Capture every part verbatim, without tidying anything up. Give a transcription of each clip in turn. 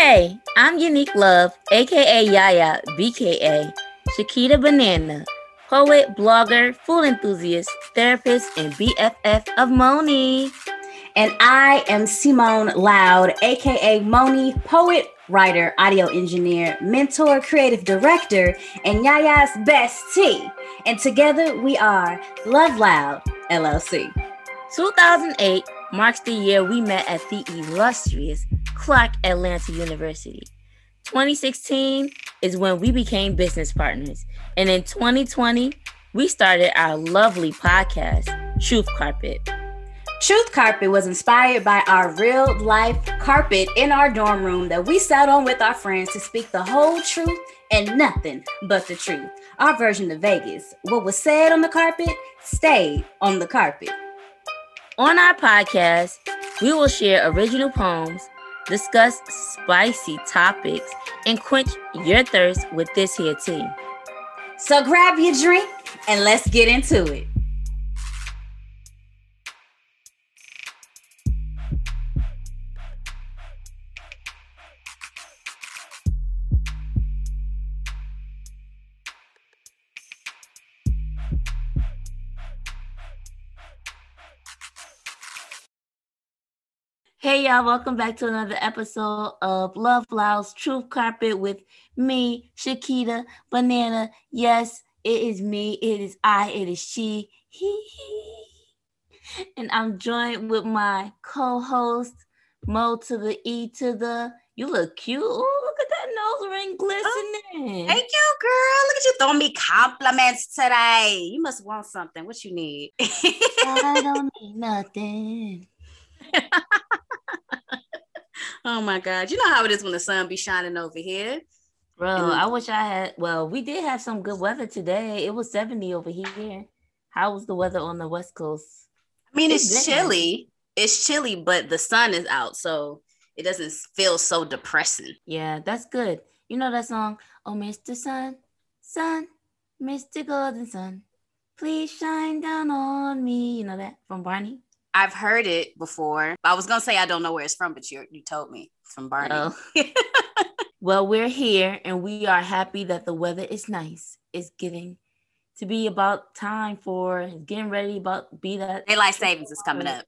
Hey, I'm Yanique Love, aka Yaya, B K A Shakita Banana, poet, blogger, food enthusiast, therapist, and B F F of Moni. And I am Simone Loud, aka Moni, poet, writer, audio engineer, mentor, creative director, and Yaya's bestie. And together we are Love Loud L L C. two thousand eight marks the year we met at the illustrious Clark Atlanta University. twenty sixteen is when we became business partners. And in twenty twenty, we started our lovely podcast, Truth Carpet. Truth Carpet was inspired by our real-life carpet in our dorm room that we sat on with our friends to speak the whole truth and nothing but the truth. Our version of Vegas. What was said on the carpet stayed on the carpet. On our podcast, we will share original poems, discuss spicy topics, and quench your thirst with this here tea. So grab your drink and let's get into it. Hey y'all, welcome back to another episode of Love Loud's Truth Carpet with me, Shakita Banana. Yes, it is me, it is I, it is she. He he. And I'm joined with my co-host, Mo to the E to the. You look cute. Ooh, look at that nose ring glistening. Oh, thank you, girl. Look at you throwing me compliments today. You must want something. What you need? I don't need nothing. Oh my God, you know how it is when the sun be shining over here, bro. And I wish I had. Well, we did have some good weather today. It was seventy over here. How was the weather on the West Coast? I mean, it's, it's chilly. It's chilly, but the sun is out, so it doesn't feel so depressing. Yeah, that's good. You know that song, "Oh Mister Sun, Sun, Mister Golden Sun, please shine down on me." You know that from Barney. I've heard it before. I was going to say I don't know where it's from, but you you told me. It's from Barney. Oh. Well, we're here, and we are happy that the weather is nice. It's getting to be about time for getting ready about be that. Daylight savings is coming up.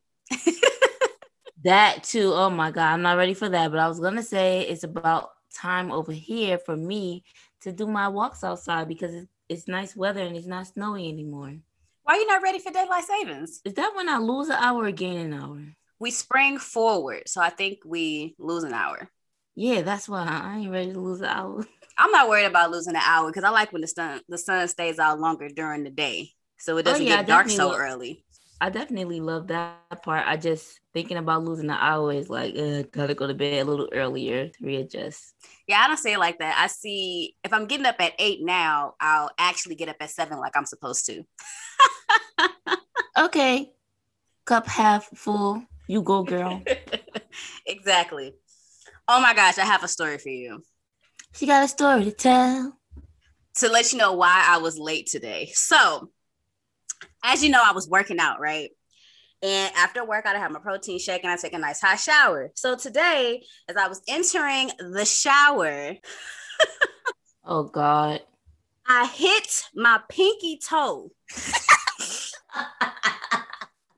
That, too. Oh, my God. I'm not ready for that, but I was going to say it's about time over here for me to do my walks outside because it's, it's nice weather and it's not snowy anymore. Why are you not ready for daylight savings? Is that when I lose an hour or gain an hour? We spring forward, so I think we lose an hour. Yeah, that's why I ain't ready to lose an hour. I'm not worried about losing an hour because I like when the sun the sun stays out longer during the day, so it doesn't oh, yeah, get dark so lo- early. I definitely love that part. I just thinking about losing an hour is like, uh, gotta go to bed a little earlier to readjust. Yeah, I don't say it like that. I see if I'm getting up at eight now, I'll actually get up at seven like I'm supposed to. Okay. Cup half full. You go, girl. Exactly. Oh my gosh, I have a story for you. She got a story to tell. To let you know why I was late today. So, as you know, I was working out, right? And after workout, I have my protein shake and I take a nice hot shower. So today, as I was entering the shower, oh God, I hit my pinky toe.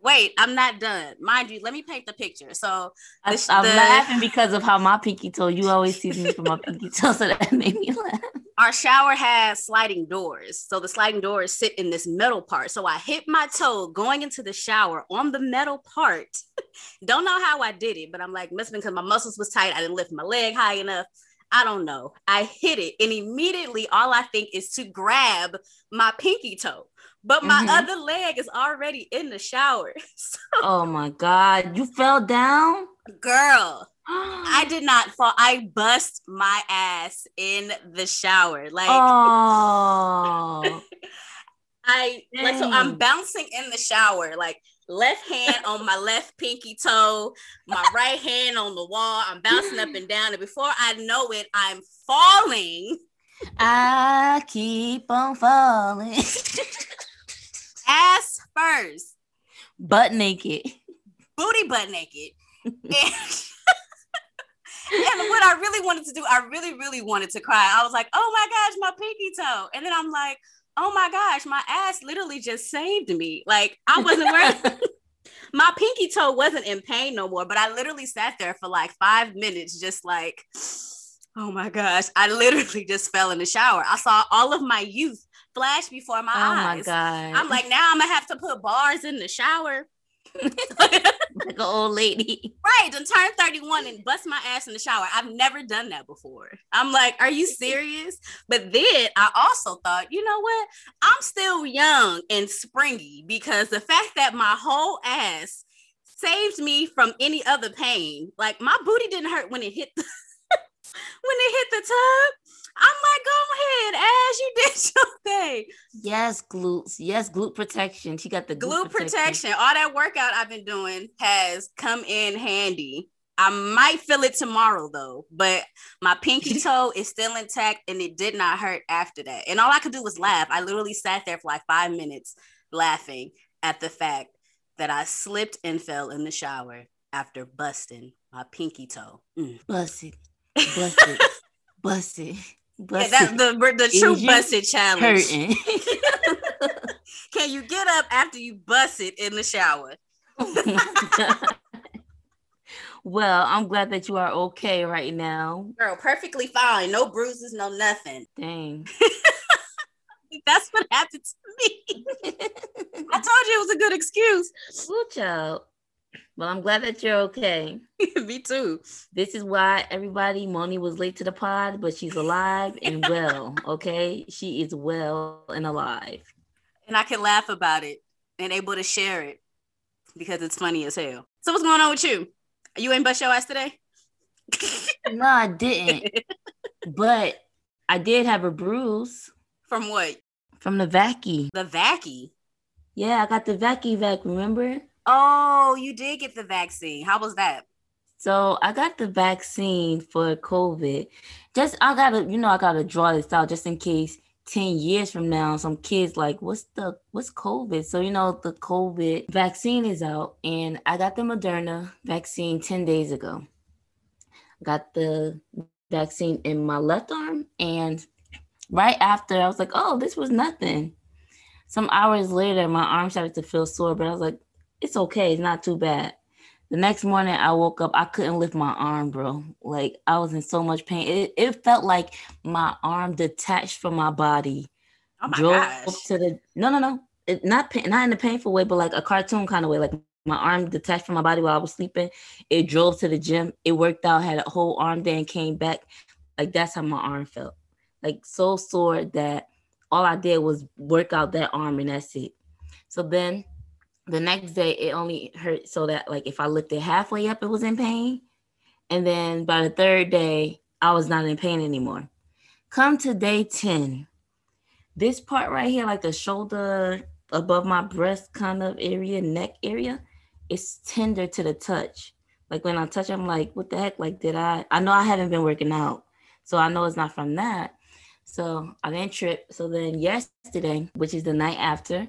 Wait, I'm not done. Mind you, let me paint the picture. So this, I'm the... laughing because of how my pinky toe, you always tease me for my pinky toe, so that made me laugh. Our shower has sliding doors. So the sliding doors sit in this metal part. So I hit my toe going into the shower on the metal part. Don't know how I did it, but I'm like, must have been because my muscles was tight. I didn't lift my leg high enough. I don't know. I hit it. And immediately all I think is to grab my pinky toe. But my mm-hmm. other leg is already in the shower. So, oh my God. You fell down? Girl, I did not fall. I bust my ass in the shower. Like, oh. I dang. Like so I'm bouncing in the shower, like left hand on my left pinky toe, my right hand on the wall. I'm bouncing up and down. And before I know it, I'm falling. I keep on falling. Ass first, butt naked, booty butt naked, and, And what I really wanted to do, I really, really wanted to cry. I was like, oh my gosh, my pinky toe. And then I'm like, oh my gosh, my ass literally just saved me. Like I wasn't wearing, my pinky toe wasn't in pain no more, but I literally sat there for like five minutes, just like, oh my gosh, I literally just fell in the shower. I saw all of my youth flash before my eyes. Oh my God. I'm like, now I'm gonna have to put bars in the shower. Like an old lady. Right. And turn thirty-one and bust my ass in the shower. I've never done that before. I'm like, are you serious? But then I also thought, you know what? I'm still young and springy, because the fact that my whole ass saved me from any other pain, like my booty didn't hurt when it hit the when it hit the tub. I'm like, go ahead, Ash, you did your thing. Yes, glutes. Yes, glute protection. She got the glute, glute protection. protection. All that workout I've been doing has come in handy. I might feel it tomorrow, though, but my pinky toe is still intact, and it did not hurt after that. And all I could do was laugh. I literally sat there for like five minutes laughing at the fact that I slipped and fell in the shower after busting my pinky toe. Mm. Busted. Busted. Busted. Busted. Yeah, that's the the true busted challenge. Can you get up after you bust it in the shower? Well, I'm glad that you are okay right now. Girl, perfectly fine. No bruises, no nothing. Dang. That's what happened to me. I told you it was a good excuse. Ooh, child. Well, I'm glad that you're okay. Me too. This is why, everybody, Moni was late to the pod, but she's alive and well, okay? She is well and alive. And I can laugh about it and able to share it because it's funny as hell. So what's going on with you? You ain't bust your ass today? No, I didn't. But I did have a bruise. From what? From the vacky. The vacky? Yeah, I got the vacky vac, remember? Oh, you did get the vaccine. How was that? So I got the vaccine for COVID. Just, I gotta, you know, I gotta draw this out just in case ten years from now, some kids like, what's the, what's COVID? So, you know, the COVID vaccine is out, and I got the Moderna vaccine ten days ago. I got the vaccine in my left arm, and right after I was like, oh, this was nothing. Some hours later, my arm started to feel sore, but I was like, it's okay. It's not too bad. The next morning I woke up, I couldn't lift my arm, bro. Like I was in so much pain. It, it felt like my arm detached from my body. Oh my gosh. To the, no, no, no. It, not pain, not in a painful way, but like a cartoon kind of way. Like my arm detached from my body while I was sleeping. It drove to the gym. It worked out, had a whole arm day and came back. Like that's how my arm felt. Like so sore that all I did was work out that arm and that's it. So then the next day, it only hurt so that, like, if I lifted halfway up, it was in pain. And then by the third day, I was not in pain anymore. Come to day ten. This part right here, like the shoulder above my breast kind of area, neck area, it's tender to the touch. Like, when I touch, I'm like, what the heck? Like, did I? I know I haven't been working out, so I know it's not from that. So I didn't trip. So then yesterday, which is the night after,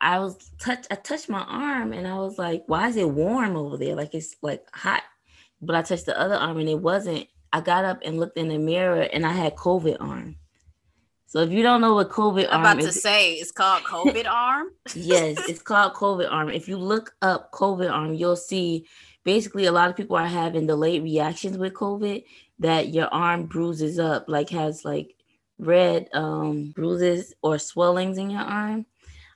I was touch. I touched my arm and I was like, why is it warm over there? Like it's like hot. But I touched the other arm and it wasn't. I got up and looked in the mirror and I had COVID arm. So if you don't know what COVID I'm arm about is. about to say, it's called COVID arm? Yes, it's called COVID arm. If you look up COVID arm, you'll see basically a lot of people are having delayed reactions with COVID, that your arm bruises up, like has like red um, bruises or swellings in your arm.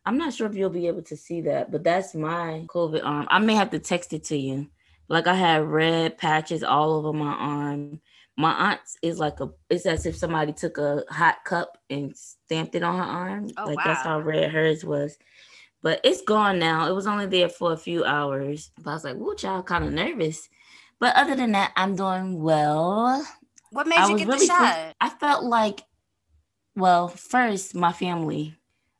I'm not sure if you'll be able to see that, but that's my COVID arm. I may have to text it to you. Like I had red patches all over my arm. My aunt's is like a, it's as if somebody took a hot cup and stamped it on her arm. Oh, like wow. That's how red hers was. But it's gone now. It was only there for a few hours. But I was like, woo, child, kind of nervous. But other than that, I'm doing well. What made I you get really the shot? Quick. I felt like, well, first, my family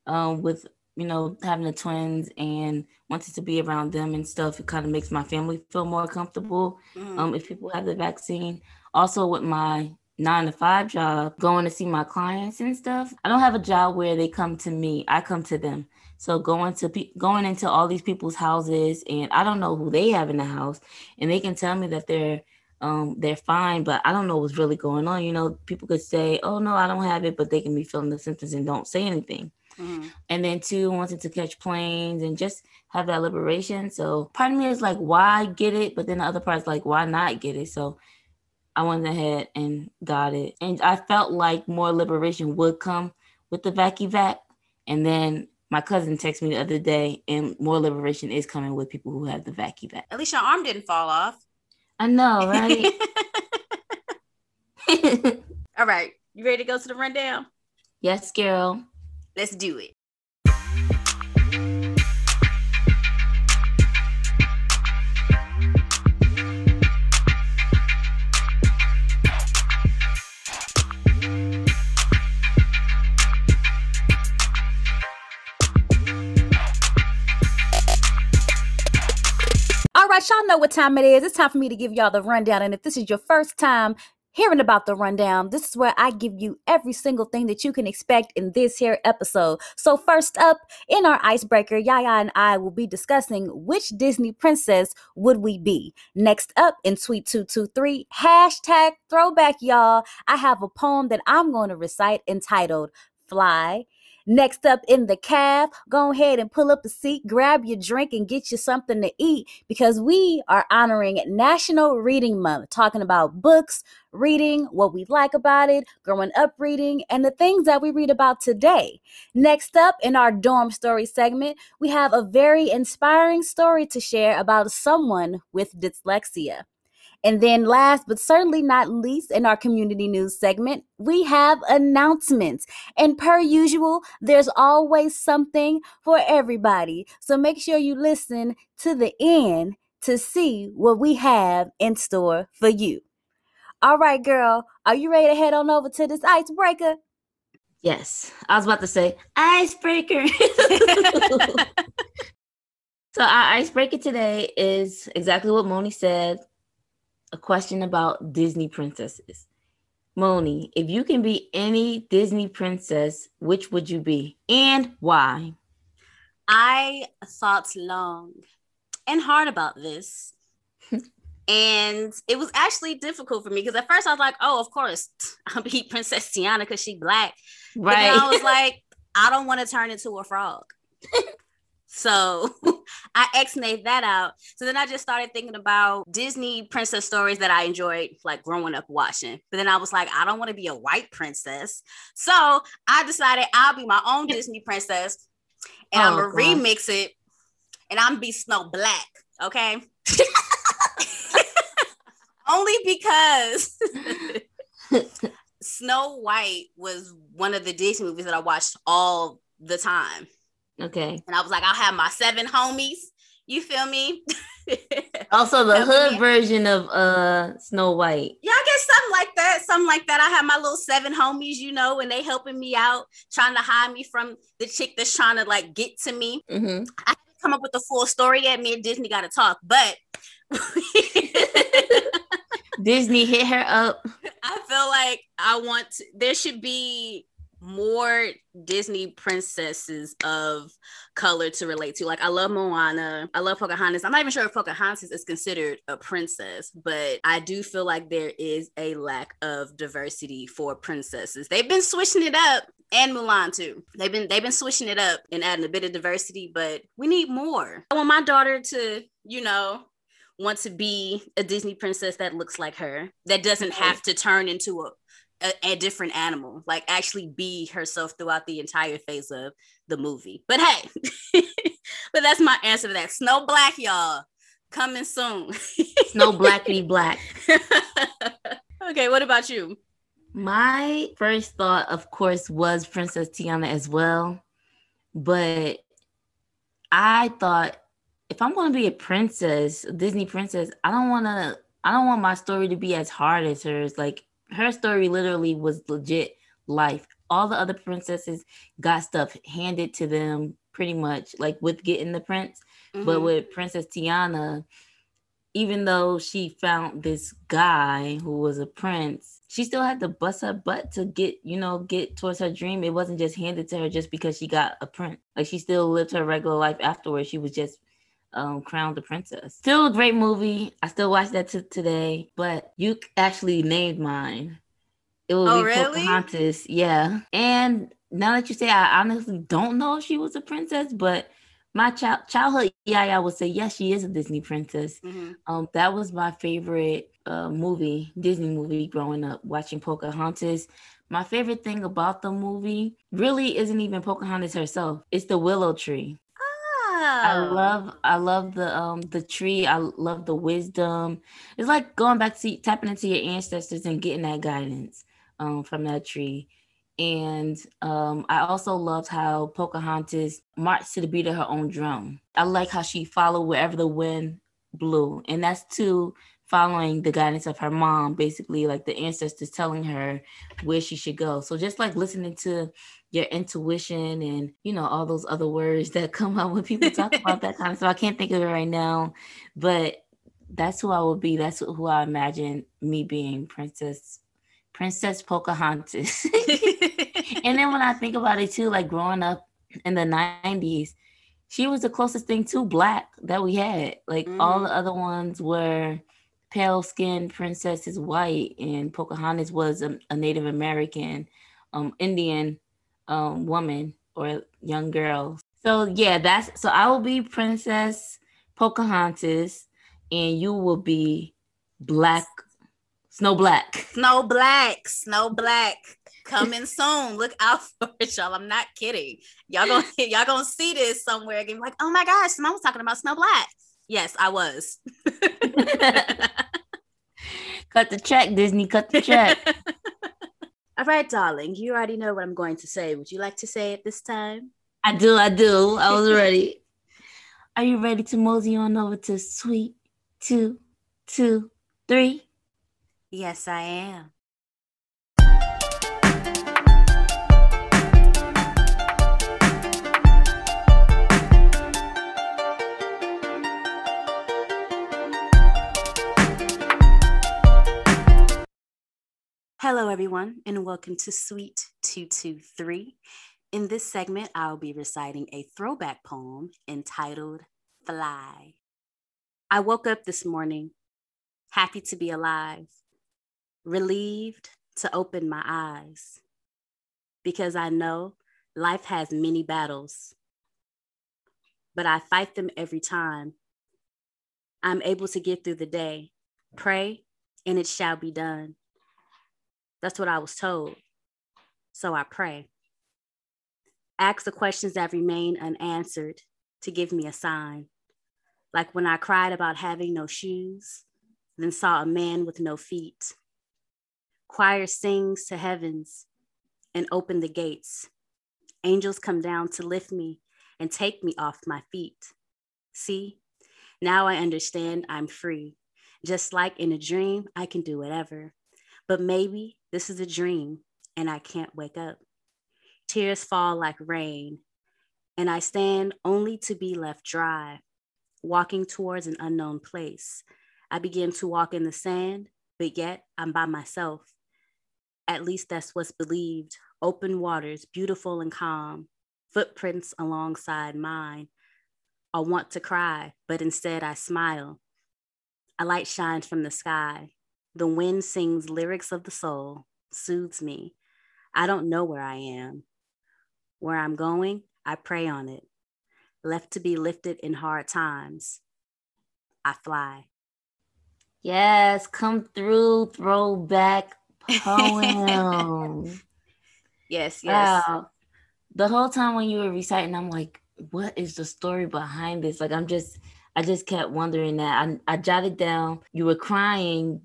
um, with you know, having the twins and wanting to be around them and stuff, it kind of makes my family feel more comfortable mm. um, if people have the vaccine. Also with my nine to five job, going to see my clients and stuff, I don't have a job where they come to me. I come to them. So going to pe- going into all these people's houses, and I don't know who they have in the house, and they can tell me that they're um, they're fine, but I don't know what's really going on. You know, people could say, oh, no, I don't have it, but they can be feeling the symptoms and don't say anything. Mm-hmm. And then two, wanting to catch planes and just have that liberation. So part of me is like, why get it? But then the other part is like, why not get it? So I went ahead and got it. And I felt like more liberation would come with the vac evac. And then my cousin texted me the other day, and more liberation is coming with people who have the vac evac. At least your arm didn't fall off. I know, right? All right. You ready to go to the rundown? Yes, girl. Let's do it. All right, y'all know what time it is. It's time for me to give y'all the rundown. And if this is your first time hearing about the rundown, this is where I give you every single thing that you can expect in this here episode. So first up, in our icebreaker, Yaya and I will be discussing which Disney princess would we be. Next up, in Suite two two three, hashtag throwback, y'all, I have a poem that I'm going to recite entitled Fly. Next up in the Caf, go ahead and pull up a seat, grab your drink, and get you something to eat, because we are honoring National Reading Month, talking about books, reading, what we like about it, growing up reading, and the things that we read about today. Next up in our dorm story segment, we have a very inspiring story to share about someone with dyslexia. And then last, but certainly not least, in our community news segment, we have announcements. And per usual, there's always something for everybody. So make sure you listen to the end to see what we have in store for you. All right, girl, are you ready to head on over to this icebreaker? Yes, I was about to say icebreaker. So our icebreaker today is exactly what Moni said. A question about Disney princesses. Moni, if you can be any Disney princess, which would you be and why? I thought long and hard about this. And it was actually difficult for me because at first I was like, oh, of course, I'll be Princess Tiana because she's Black. Right. But then I was like, I don't want to turn into a frog. So I X-nayed that out. So then I just started thinking about Disney princess stories that I enjoyed, like growing up watching. But then I was like, I don't want to be a white princess. So I decided I'll be my own Disney princess, and oh, I'm gonna God. remix it, and I'm be Snow Black. Okay. Only because Snow White was one of the Disney movies that I watched all the time. Okay. And I was like, I'll have my seven homies. You feel me? Also the hood version of uh Snow White. Yeah, I guess something like that. Something like that. I have my little seven homies, you know, and they helping me out, trying to hide me from the chick that's trying to like get to me. Mm-hmm. I haven't come up with the full story yet. Me and Disney got to talk, but Disney hit her up. I feel like I want to, there should be more Disney princesses of color to relate to. Like, I love Moana. I love Pocahontas. I'm not even sure if Pocahontas is considered a princess, but I do feel like there is a lack of diversity for princesses. They've been switching it up, and Mulan too. They've been they've been switching it up and adding a bit of diversity, but we need more. I want my daughter to, you know, want to be a Disney princess that looks like her, that doesn't have to turn into a A, a different animal, like actually be herself throughout the entire phase of the movie. But hey, but that's my answer to that. Snow Black, y'all, coming soon. Snow Blackity Black. Okay, what about you? My first thought, of course, was Princess Tiana as well. But I thought, if I'm going to be a princess, a Disney princess, I don't want to, I don't want my story to be as hard as hers. Like, her story literally was legit life. All the other princesses got stuff handed to them pretty much, like with getting the prince. Mm-hmm. But with Princess Tiana, even though she found this guy who was a prince, she still had to bust her butt to get, you know, get towards her dream. It wasn't just handed to her just because she got a prince. Like, she still lived her regular life afterwards. She was just um, Crown the Princess. Still a great movie. I still watch that t- today, but you actually named mine. It will oh, be really? Pocahontas. Yeah. And now that you say, I honestly don't know if she was a princess, but my child, childhood yaya would say, yes, she is a Disney princess. Mm-hmm. Um, that was my favorite uh, movie, Disney movie growing up, watching Pocahontas. My favorite thing about the movie really isn't even Pocahontas herself. It's the willow tree. I love, I love the um the tree. I love the wisdom. It's like going back to tapping into your ancestors and getting that guidance um from that tree. And um, I also loved how Pocahontas marched to the beat of her own drum. I like how she followed wherever the wind blew, and that's too following the guidance of her mom, basically like the ancestors telling her where she should go. So just like listening to your intuition and, you know, all those other words that come out when people talk about that kind of stuff. I can't think of it right now, but that's who I will be. That's who I imagine me being, Princess, Princess Pocahontas. And then when I think about it too, like growing up in the nineties, she was the closest thing to Black that we had. Like mm. all the other ones were pale-skinned princess is white, and Pocahontas was a, a Native American, um, Indian um, woman or young girl. So yeah, that's so I will be Princess Pocahontas, and you will be Black Snow Black. Snow Black, Snow Black, coming soon. Look out for it, y'all. I'm not kidding. Y'all gonna y'all gonna see this somewhere and be like, oh my gosh, Simone was talking about Snow Black. Yes, I was. Cut the check, Disney. Cut the check. All right, darling. You already know what I'm going to say. Would you like to say it this time? I do. I do. I was ready. Are you ready to mosey on over to Suite two two three? Yes, I am. Hello, everyone, and welcome to Suite two two three. In this segment, I'll be reciting a throwback poem entitled Fly. I woke up this morning, happy to be alive, relieved to open my eyes, because I know life has many battles, but I fight them every time. I'm able to get through the day, pray, and it shall be done. That's what I was told, so I pray. Ask the questions that remain unanswered to give me a sign, like when I cried about having no shoes, then saw a man with no feet. Choir sings to heavens and open the gates. Angels come down to lift me and take me off my feet. See, now I understand I'm free. Just like in a dream, I can do whatever. But maybe this is a dream and I can't wake up. Tears fall like rain and I stand only to be left dry, walking towards an unknown place. I begin to walk in the sand, but yet I'm by myself. At least that's what's believed. Open waters, beautiful and calm, footprints alongside mine. I want to cry, but instead I smile. A light shines from the sky. The wind sings lyrics of the soul, soothes me. I don't know where I am. Where I'm going, I pray on it. Left to be lifted in hard times, I fly. Yes, come through, throwback poem. Yes, yes. Wow. The whole time when you were reciting, I'm like, what is the story behind this? Like, I'm just, I just kept wondering that. I, I jotted down, you were crying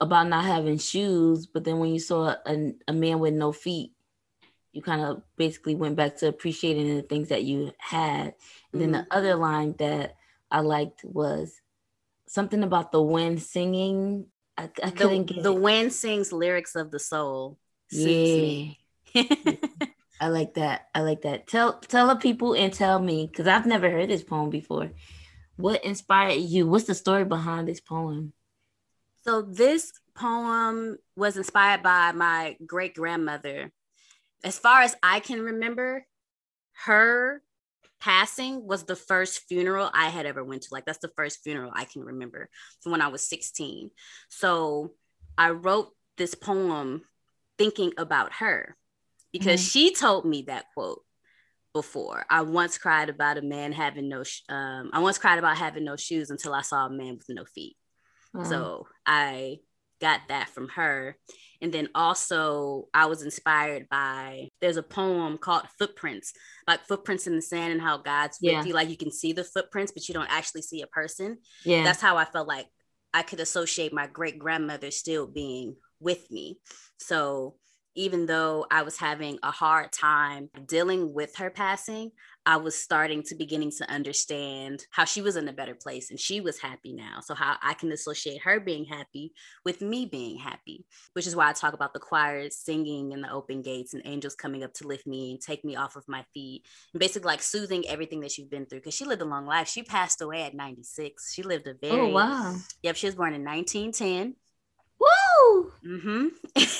about not having shoes, but then when you saw a, a man with no feet, you kind of basically went back to appreciating the things that you had. And mm-hmm. then the other line that I liked was something about the wind singing. I, I couldn't the, get the it. Wind sings lyrics of the soul. Suits yeah, me. I like that. I like that. Tell tell the people and tell me, because I've never heard this poem before. What inspired you? What's the story behind this poem? So this poem was inspired by my great grandmother. As far as I can remember, her passing was the first funeral I had ever went to. Like, that's the first funeral I can remember from when I was sixteen. So I wrote this poem thinking about her, because mm-hmm. she told me that quote before. I once cried about a man having no, sh- um, I once cried about having no shoes until I saw a man with no feet. Mm-hmm. So I got that from her. And then also I was inspired by, there's a poem called Footprints, like Footprints in the Sand, and how God's with yeah. you. Like, you can see the footprints, but you don't actually see a person. Yeah. That's how I felt like I could associate my great grandmother still being with me. So even though I was having a hard time dealing with her passing, I was starting to beginning to understand how she was in a better place and she was happy now. So how I can associate her being happy with me being happy, which is why I talk about the choir singing in the open gates and angels coming up to lift me and take me off of my feet, and basically like soothing everything that she's been through. Cause she lived a long life. She passed away at ninety-six. She lived a very, oh, wow. Yep. She was born in nineteen ten. Woo! Mm-hmm.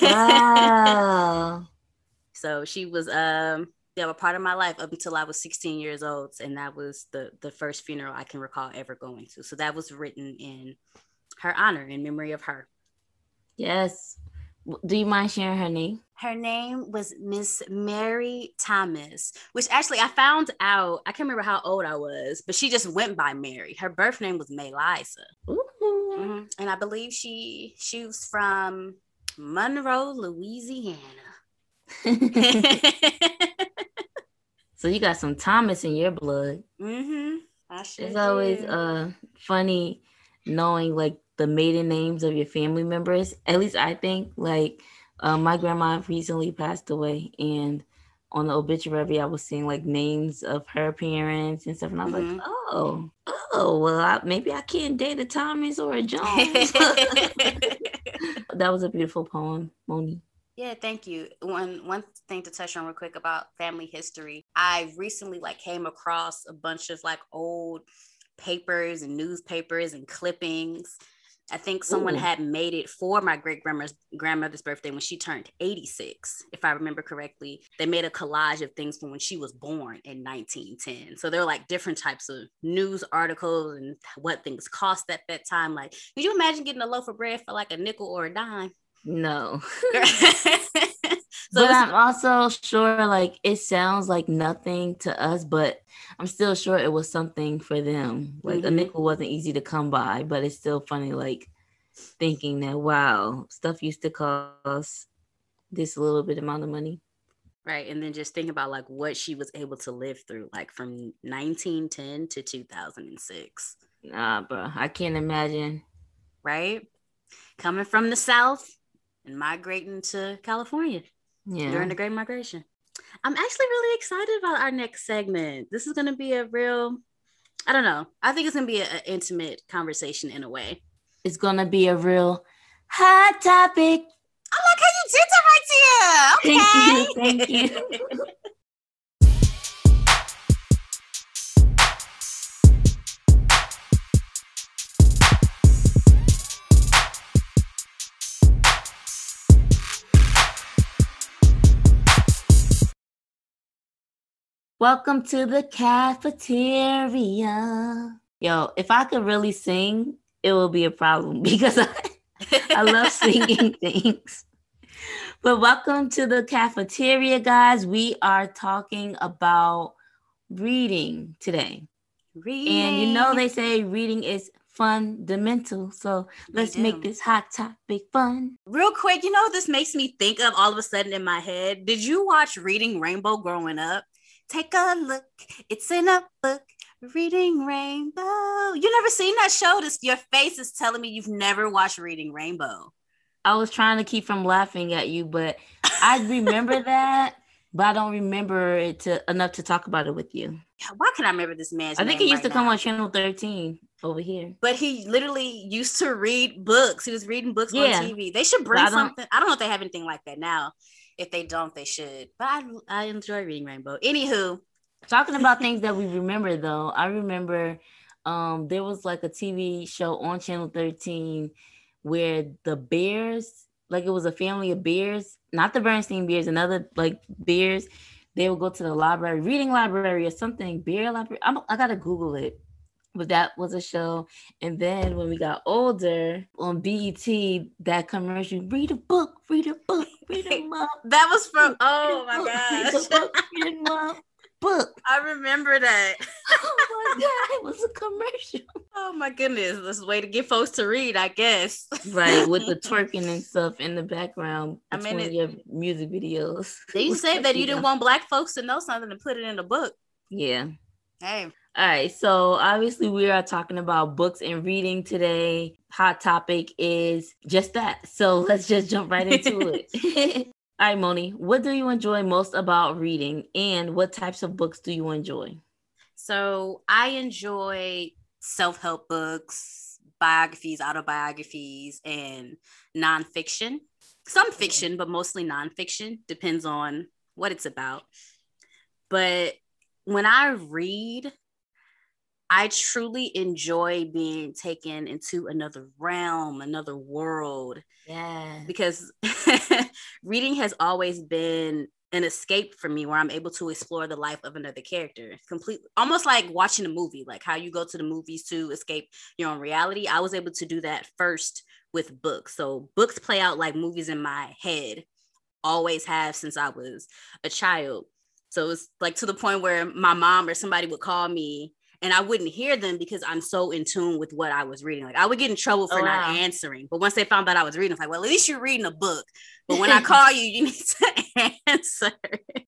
Wow. So she was, um, they were a part of my life up until I was sixteen years old. And that was the, the first funeral I can recall ever going to. So that was written in her honor, in memory of her. Yes. Do you mind sharing her name? Her name was Miss Mary Thomas, which actually I found out, I can't remember how old I was, but she just went by Mary. Her birth name was Melisa. Mm-hmm. And I believe she, she was from Monroe, Louisiana. So you got some Thomas in your blood. Mm-hmm. I sure it's always do. uh funny knowing like the maiden names of your family members. At least I think like uh, my grandma recently passed away, and on the obituary I was seeing like names of her parents and stuff, and I was mm-hmm. like, oh, oh, well, I, maybe I can't date a Thomas or a Jones. That was a beautiful poem, Moni. Yeah, thank you. One one thing to touch on real quick about family history. I recently like came across a bunch of like old papers and newspapers and clippings. I think someone Ooh. had made it for my great grandmother's grandmother's birthday when she turned eighty-six, if I remember correctly. They made a collage of things from when she was born in nineteen ten. So there were like different types of news articles and what things cost at that time. Like, could you imagine getting a loaf of bread for like a nickel or a dime? No. So but I'm also sure like it sounds like nothing to us, but I'm still sure it was something for them. Like mm-hmm. a nickel wasn't easy to come by, but it's still funny like thinking that, wow, stuff used to cost this little bit amount of money. Right. And then just think about like what she was able to live through, like from nineteen ten to two thousand six. Nah, bro, I can't imagine. Right. Coming from the South and migrating to California. Yeah. During the Great Migration. I'm actually really excited about our next segment. This is going to be a real, I don't know. I think it's going to be an intimate conversation in a way. It's going to be a real hot topic. I like how you did that right there. Okay. Thank you. Thank you. Welcome to the cafeteria. Yo, if I could really sing, it would be a problem because I, I love singing things. But welcome to the cafeteria, guys. We are talking about reading today. Reading. And you know they say reading is fundamental. So let's make this hot topic fun. Real quick, you know what this makes me think of all of a sudden in my head? Did you watch Reading Rainbow growing up? Take a look, it's in a book, Reading Rainbow. You never seen that show? This, your face is telling me you've never watched Reading Rainbow. I was trying to keep from laughing at you, but I remember that, but I don't remember it to, enough to talk about it with you. Why can I remember this man's name? I think he used right to come now? on Channel thirteen over here. But he literally used to read books. He was reading books yeah. on T V. They should bring I something. I don't know if they have anything like that now. If they don't, they should. But I, I enjoy Reading Rainbow. Anywho. Talking about things that we remember, though. I remember um, there was like a T V show on Channel thirteen where the Bears, like it was a family of Bears, not the Bernstein Bears, another like Bears. They would go to the library, reading library or something, beer library. I'm, I got to Google it. But that was a show. And then when we got older, on B E T, that commercial, read a book, read a book, read a book. That was from, oh my gosh. Read a book, read a book. I remember that. Oh my God, it was a commercial. Oh my goodness, this is a way to get folks to read, I guess. Right, with the twerking and stuff in the background. I mean, it, your music videos. You said that you didn't want Black folks to know something and put it in a book. Yeah. Hey. All right, so obviously we are talking about books and reading today. Hot topic is just that. So let's just jump right into it. All right, Moni, what do you enjoy most about reading and what types of books do you enjoy? So I enjoy self-help books, biographies, autobiographies, and nonfiction. Some fiction, but mostly nonfiction. Depends on what it's about. But when I read, I truly enjoy being taken into another realm, another world. Yeah. Because reading has always been an escape for me where I'm able to explore the life of another character completely, almost like watching a movie, like how you go to the movies to escape your own reality. I was able to do that first with books. So books play out like movies in my head, always have since I was a child. So it's like to the point where my mom or somebody would call me and I wouldn't hear them because I'm so in tune with what I was reading. Like I would get in trouble for oh, not wow. answering. But once they found out I was reading, it's like, well, at least you're reading a book. But when I call you, you need to answer.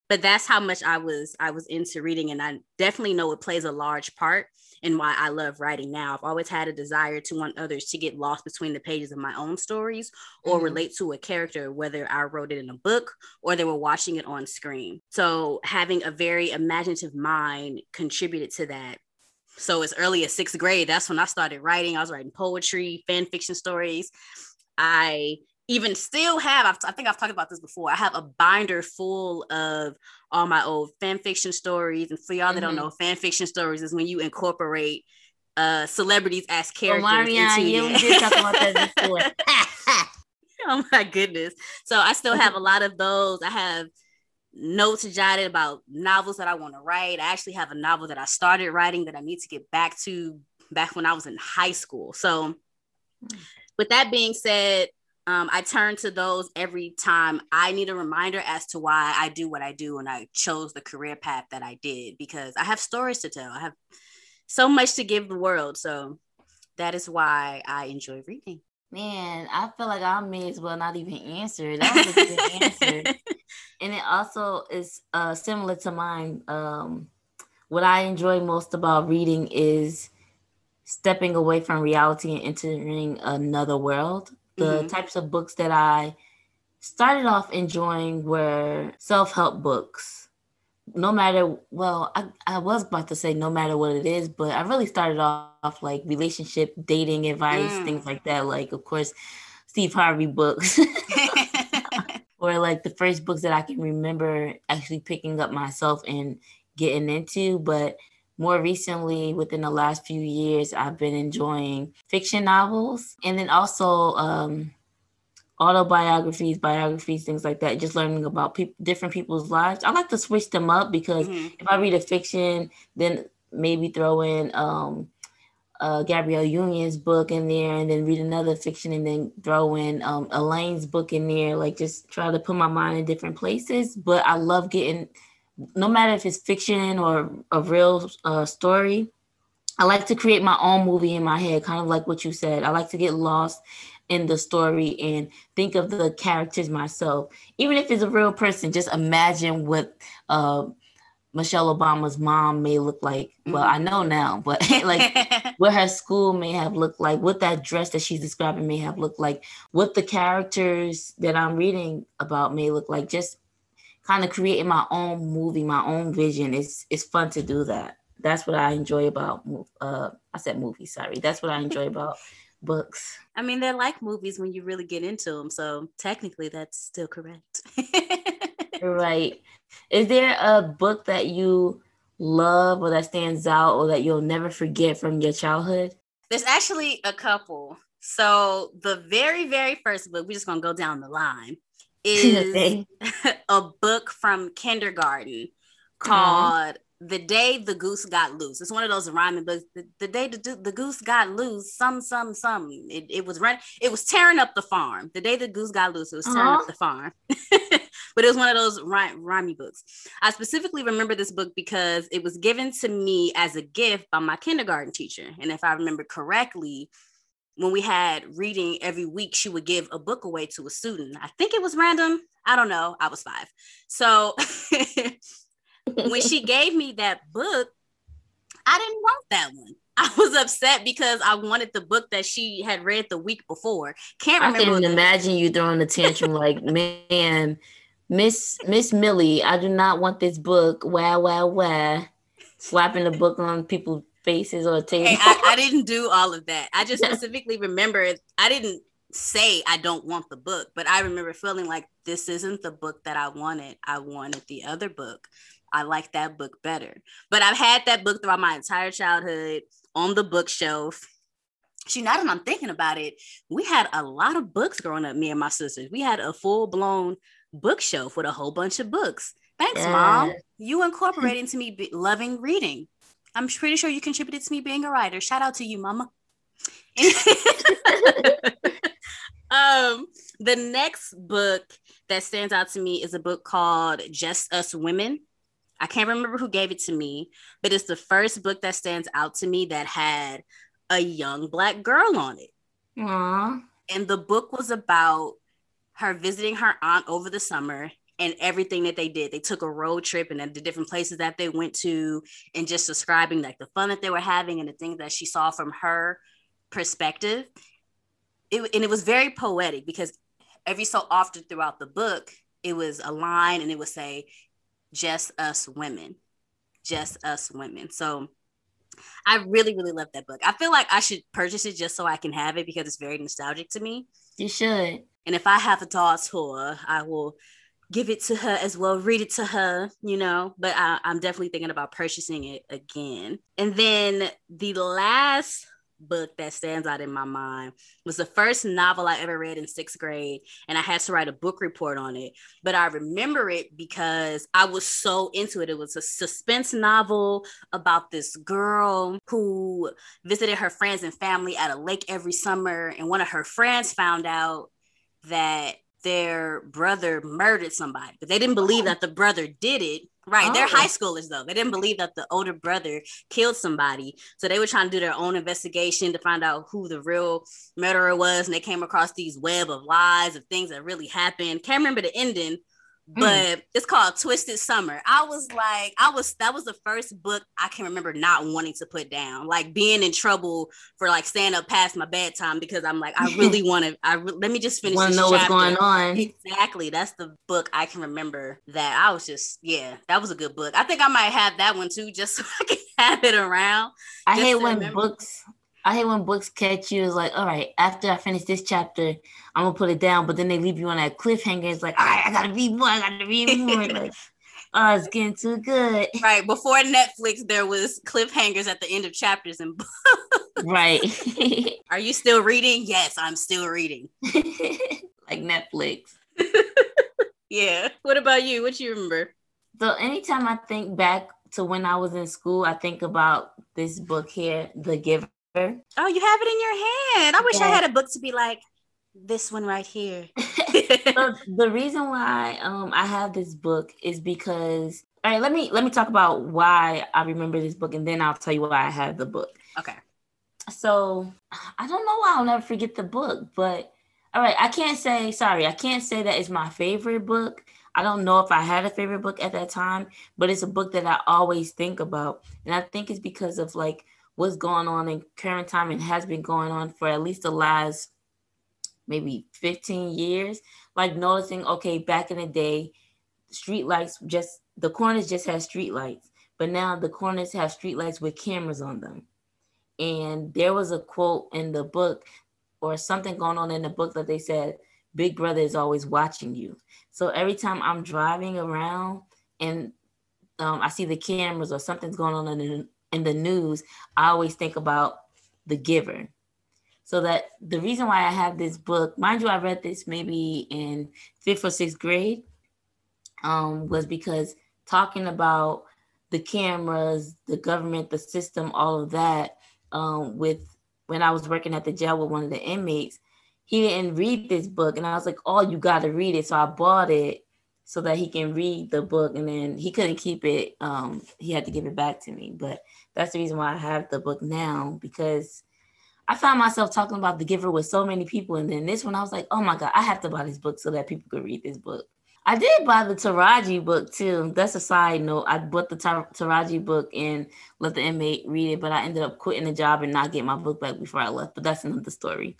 But that's how much I was I was into reading. And I definitely know it plays a large part in why I love writing now. I've always had a desire to want others to get lost between the pages of my own stories or mm-hmm. relate to a character, whether I wrote it in a book or they were watching it on screen. So having a very imaginative mind contributed to that. So as early as sixth grade, that's when I started writing. I was writing poetry, fan fiction stories. I even still have, I've, I think I've talked about this before. I have a binder full of all my old fan fiction stories. And for y'all mm-hmm. that don't know, fan fiction stories is when you incorporate uh, celebrities as characters. Oh, Marianne, into you did talk about that before. Oh my goodness. So I still have a lot of those. I have notes jotted about novels that I want to write. I actually have a novel that I started writing that I need to get back to back when I was in high school. So with that being said, um, I turn to those every time I need a reminder as to why I do what I do. And I chose the career path that I did because I have stories to tell. I have so much to give the world. So that is why I enjoy reading. Man, I feel like I may as well not even answer. That was a good answer. And it also is uh, similar to mine. Um, what I enjoy most about reading is stepping away from reality and entering another world. The mm-hmm. types of books that I started off enjoying were self-help books. No matter, well, I, I was about to say no matter what it is, but I really started off like relationship, dating advice, mm. things like that. Like, of course, Steve Harvey books. Or like the first books that I can remember actually picking up myself and getting into. But more recently, within the last few years, I've been enjoying fiction novels and then also um, autobiographies, biographies, things like that. Just learning about pe- different people's lives. I like to switch them up because mm-hmm. if I read a fiction, then maybe throw in um, uh, Gabrielle Union's book in there and then read another fiction and then throw in um, Elaine's book in there, like just try to put my mind in different places. But I love getting, no matter if it's fiction or a real uh, story, I like to create my own movie in my head, kind of like what you said. I like to get lost in the story and think of the characters myself. Even if it's a real person, just imagine what uh, Michelle Obama's mom may look like. Well, I know now, but like what her school may have looked like, what that dress that she's describing may have looked like, what the characters that I'm reading about may look like, just kind of creating my own movie, my own vision. It's it's fun to do that. That's what I enjoy about, uh, I said movies, sorry. That's what I enjoy about books. I mean, they're like movies when you really get into them. So technically that's still correct. Right. Is there a book that you love or that stands out or that you'll never forget from your childhood? There's actually a couple. So the very, very first book, we're just going to go down the line, is a book from kindergarten called mm-hmm. The Day the Goose Got Loose. It's one of those rhyming books. The, the day the, the goose got loose, some, some, some. It, it was running. It was tearing up the farm. The day the goose got loose, it was tearing uh-huh. up the farm. But it was one of those rhy- rhymey books. I specifically remember this book because it was given to me as a gift by my kindergarten teacher. And if I remember correctly, when we had reading every week, she would give a book away to a student. I think it was random. I don't know. I was five. So when she gave me that book, I didn't want that one. I was upset because I wanted the book that she had read the week before. Can't remember. I can imagine you throwing a tantrum like, man, Miss Miss Millie, I do not want this book. Wow, wow, wow. Slapping the book on people's faces or tables. Hey, I, I didn't do all of that. I just specifically remember I didn't say I don't want the book, but I remember feeling like this isn't the book that I wanted. I wanted the other book. I like that book better. But I've had that book throughout my entire childhood on the bookshelf. She, now that I'm thinking about it, we had a lot of books growing up, me and my sisters. We had a full-blown bookshelf with a whole bunch of books. Thanks, yeah. Mom. You incorporated into me be- loving reading. I'm pretty sure you contributed to me being a writer. Shout out to you, Mama. um, the next book that stands out to me is a book called Just Us Women. I can't remember who gave it to me, but it's the first book that stands out to me that had a young Black girl on it. Aww. And the book was about her visiting her aunt over the summer and everything that they did. They took a road trip and the different places that they went to and just describing like the fun that they were having and the things that she saw from her perspective. It, and it was very poetic because every so often throughout the book, it was a line and it would say, just us women, just us women. So I really, really love that book. I feel like I should purchase it just so I can have it because it's very nostalgic to me. You should. And if I have a daughter, I will give it to her as well, read it to her, you know, but I, I'm definitely thinking about purchasing it again. And then the last book that stands out in my mind was the first novel I ever read in sixth grade, and I had to write a book report on it, but I remember it because I was so into it. It was a suspense novel about this girl who visited her friends and family at a lake every summer, and one of her friends found out that their brother murdered somebody, but they didn't believe that the brother did it. Right. Oh. They're high schoolers, though. They didn't believe that the older brother killed somebody. So they were trying to do their own investigation to find out who the real murderer was. And they came across these web of lies of things that really happened. Can't remember the ending, but mm. it's called Twisted Summer. I was like, I was, that was the first book I can remember not wanting to put down, like being in trouble for like staying up past my bedtime because I'm like, I really want to, I re- let me just finish. Want to know chapter. What's going on. Exactly. That's the book I can remember that I was just, yeah, that was a good book. I think I might have that one too, just so I can have it around. I hate when remember. books, I hate when books catch you. It's like, all right, after I finish this chapter, I'm going to put it down. But then they leave you on that cliffhanger. It's like, all right, I got to read more. I got to read more. Like, oh, it's getting too good. Right. Before Netflix, there was cliffhangers at the end of chapters and books. Right. Are you still reading? Yes, I'm still reading. Like Netflix. Yeah. What about you? What you remember? So anytime I think back to when I was in school, I think about this book here, The Giver. Oh, you have it in your hand. I wish yeah. I had a book to be like this one right here. So the reason why um I have this book is because, all right, let me let me talk about why I remember this book, and then I'll tell you why I have the book. Okay. So I don't know why I'll never forget the book, but all right, I can't say sorry. I can't say that it's my favorite book. I don't know if I had a favorite book at that time, but it's a book that I always think about, and I think it's because of like what's going on in current time and has been going on for at least the last maybe fifteen years. Like noticing, okay, back in the day, street lights just, the corners just had street lights, but now the corners have street lights with cameras on them. And there was a quote in the book or something going on in the book that they said, Big Brother is always watching you. So every time I'm driving around and um, I see the cameras or something's going on in the in the news, I always think about The Giver. So that the reason why I have this book, mind you, I read this maybe in fifth or sixth grade, um, was because talking about the cameras, the government, the system, all of that, um, with when I was working at the jail with one of the inmates, he didn't read this book. And I was like, oh, you got to read it. So I bought it so that he can read the book. And then he couldn't keep it. Um, he had to give it back to me. But that's the reason why I have the book now, because I found myself talking about The Giver with so many people. And then this one, I was like, oh, my God, I have to buy this book so that people could read this book. I did buy the Taraji book, too. That's a side note. I bought the tar- Taraji book and let the inmate read it. But I ended up quitting the job and not getting my book back before I left. But that's another story.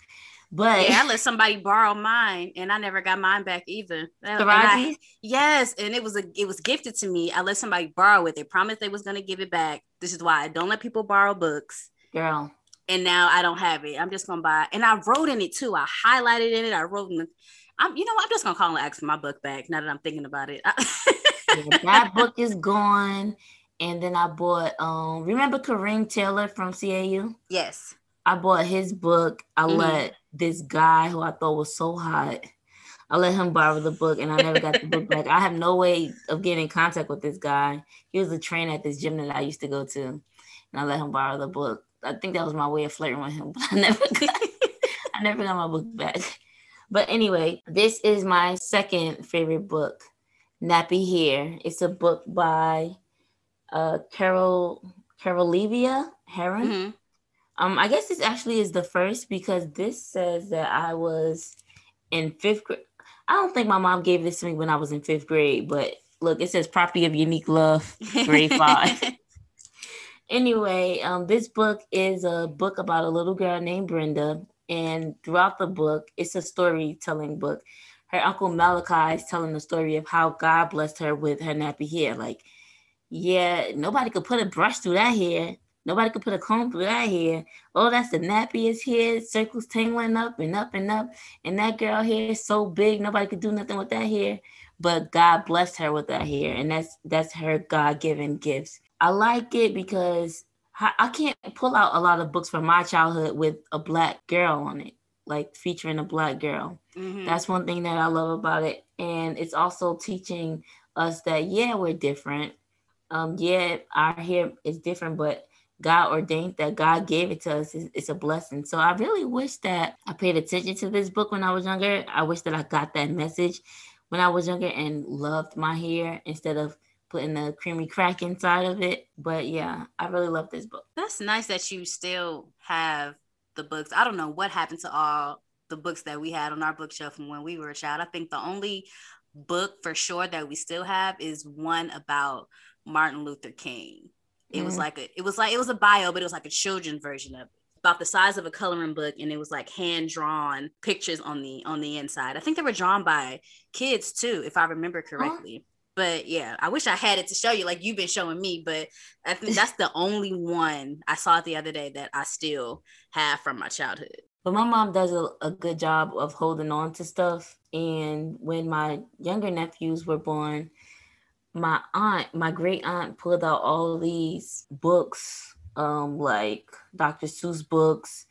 But yeah, I let somebody borrow mine and I never got mine back either. And I, yes. And it was a, it was gifted to me. I let somebody borrow it. They promised they was going to give it back. This is why I don't let people borrow books. Girl. And now I don't have it. I'm just going to buy. And I wrote in it too. I highlighted in it. I wrote in it. I'm, you know, I'm just going to call and ask for my book back now that I'm thinking about it. Yeah, that book is gone. And then I bought, um, remember Kareem Taylor from C A U? Yes. I bought his book. I mm-hmm. let this guy who I thought was so hot, I let him borrow the book and I never got the book back. I have no way of getting in contact with this guy. He was a trainer at this gym that I used to go to and I let him borrow the book. I think that was my way of flirting with him, but I never got, I never got my book back. But anyway, this is my second favorite book, Nappy Hair. It's a book by uh, Carol, Carolivia Heron. Mm-hmm. Um, I guess this actually is the first because this says that I was in fifth grade. I don't think my mom gave this to me when I was in fifth grade, but look, it says property of Yanique Love, grade five. Anyway, um, this book is a book about a little girl named Brenda. And throughout the book, it's a storytelling book. Her uncle Malachi is telling the story of how God blessed her with her nappy hair. Like, yeah, nobody could put a brush through that hair. Nobody could put a comb through that hair. Oh, that's the nappiest hair. Circles tangling up and up and up. And that girl hair is so big. Nobody could do nothing with that hair. But God blessed her with that hair. And that's that's her God-given gifts. I like it because I can't pull out a lot of books from my childhood with a black girl on it, like featuring a black girl. Mm-hmm. That's one thing that I love about it. And it's also teaching us that, yeah, we're different. Um, yeah, our hair is different, but God ordained that, God gave it to us. It's, it's a blessing. So I really wish that I paid attention to this book when I was younger. I wish that I got that message when I was younger and loved my hair instead of putting the creamy crack inside of it. But yeah, I really love this book. That's nice that you still have the books. I don't know what happened to all the books that we had on our bookshelf from when we were a child. I think the only book for sure that we still have is one about Martin Luther King. It was like a, it was like it was a bio, but it was like a children's version of it, about the size of a coloring book, and it was like hand drawn pictures on the on the inside. I think they were drawn by kids too, if I remember correctly. Huh? But yeah, I wish I had it to show you, like you've been showing me. But I think that's the only one I saw the other day that I still have from my childhood. But my mom does a, a good job of holding on to stuff. And when my younger nephews were born, my aunt, my great aunt, pulled out all these books, um, like Doctor Seuss books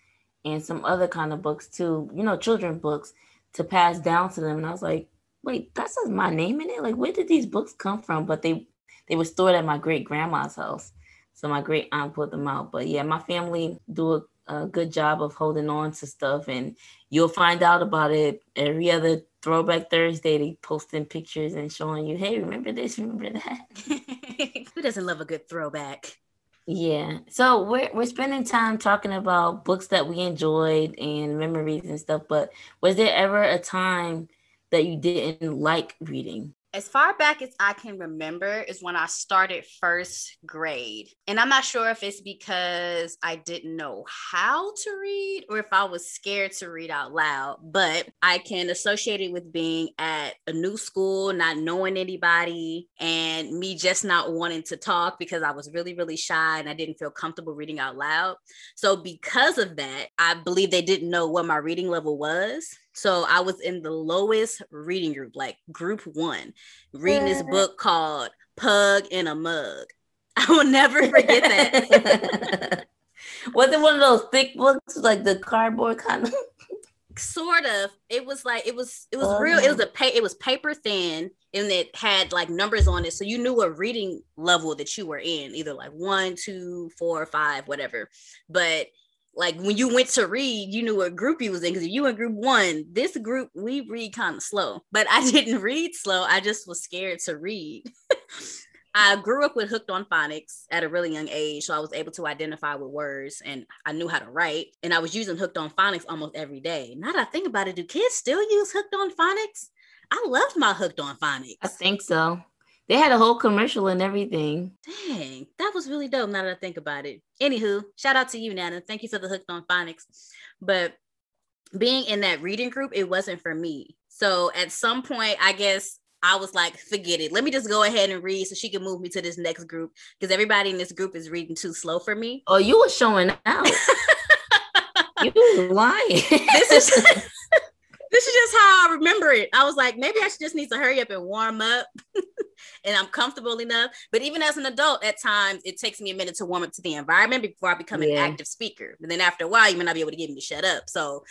and some other kind of books too, you know, children books, to pass down to them. And I was like, wait, that says my name in it? Like, where did these books come from? But they, they were stored at my great grandma's house. So my great aunt pulled them out. But yeah, my family do a, a good job of holding on to stuff. And you'll find out about it every other Throwback Thursday, they posting pictures and showing you, hey, remember this, remember that. Who doesn't love a good throwback? Yeah. So we're we're spending time talking about books that we enjoyed and memories and stuff, but was there ever a time that you didn't like reading? As far back as I can remember is when I started first grade. And I'm not sure if it's because I didn't know how to read or if I was scared to read out loud, but I can associate it with being at a new school, not knowing anybody, and me just not wanting to talk because I was really, really shy and I didn't feel comfortable reading out loud. So because of that, I believe they didn't know what my reading level was. So I was in the lowest reading group, like group one, reading this book called Pug in a Mug. I will never forget that. Was it one of those thick books, like the cardboard kind of? Sort of. It was like it was it was oh, real. It was a pa- it was paper thin, and it had like numbers on it, so you knew what reading level that you were in, either like one, two, four, five, whatever. But like when you went to read, you knew what group you was in, because if you in group one, this group we read kind of slow. But I didn't read slow. I just was scared to read. I grew up with Hooked on Phonics at a really young age, so I was able to identify with words, and I knew how to write, and I was using Hooked on Phonics almost every day. Now that I think about it, do kids still use Hooked on Phonics? I loved my Hooked on Phonics. I think so. They had a whole commercial and everything. Dang, that was really dope now that I think about it. Anywho, shout out to you, Nana. Thank you for the Hooked on Phonics. But being in that reading group, it wasn't for me. So at some point, I guess, I was like, forget it. Let me just go ahead and read so she can move me to this next group, because everybody in this group is reading too slow for me. Oh, you were showing out. You were lying. This is this is just how I remember it. I was like, maybe I should just need to hurry up and warm up, and I'm comfortable enough. But even as an adult, at times it takes me a minute to warm up to the environment before I become yeah. an active speaker. And then after a while, you may not be able to get me to shut up. So.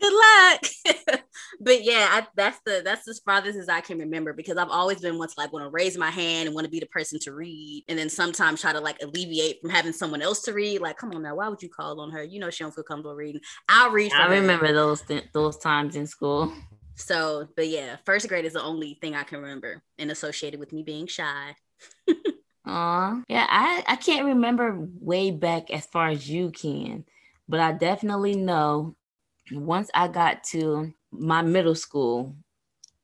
Good luck. But yeah, I, that's the that's as far as I can remember, because I've always been once like want to raise my hand and want to be the person to read, and then sometimes try to like alleviate from having someone else to read. Like, come on now, why would you call on her? You know she don't feel comfortable reading. I'll read. For I her. remember those th- those times in school. So, but yeah, first grade is the only thing I can remember and associated with me being shy. Aw, yeah, I I can't remember way back as far as you can, but I definitely know. Once I got to my middle school,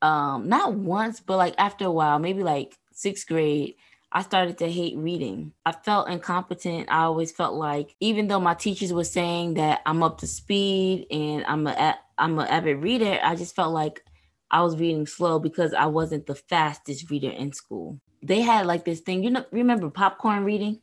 um, not once, but like after a while, maybe like sixth grade, I started to hate reading. I felt incompetent. I always felt like, even though my teachers were saying that I'm up to speed and I'm a, I'm an avid reader, I just felt like I was reading slow because I wasn't the fastest reader in school. They had like this thing, you know, remember popcorn reading?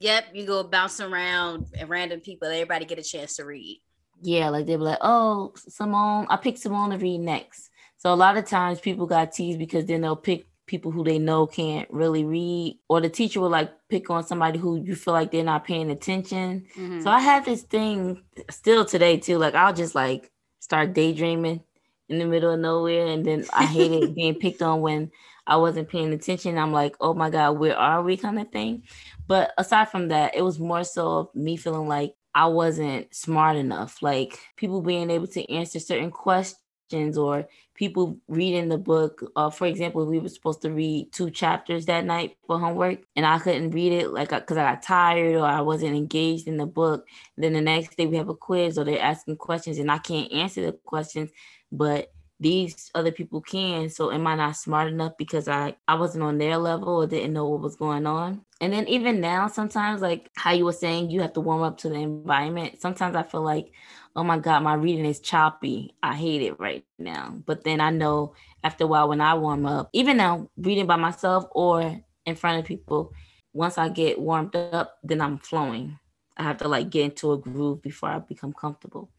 Yep, you go bounce around and random people, everybody get a chance to read. Yeah, like they'd be like, oh, Simone, I picked Simone to read next. So a lot of times people got teased because then they'll pick people who they know can't really read. Or the teacher would like pick on somebody who you feel like they're not paying attention. Mm-hmm. So I had this thing still today too. Like I'll just like start daydreaming in the middle of nowhere. And then I hated being picked on when I wasn't paying attention. I'm like, oh my God, where are we kind of thing. But aside from that, it was more so me feeling like I wasn't smart enough, like people being able to answer certain questions or people reading the book. Uh, for example, we were supposed to read two chapters that night for homework and I couldn't read it like because I got tired or I wasn't engaged in the book. And then the next day we have a quiz or they're asking questions and I can't answer the questions, but these other people can. So am I not smart enough because I, I wasn't on their level or didn't know what was going on? And then even now, sometimes, like how you were saying, you have to warm up to the environment. Sometimes I feel like, oh my God, my reading is choppy. I hate it right now. But then I know after a while when I warm up, even now reading by myself or in front of people, once I get warmed up, then I'm flowing. I have to like get into a groove before I become comfortable.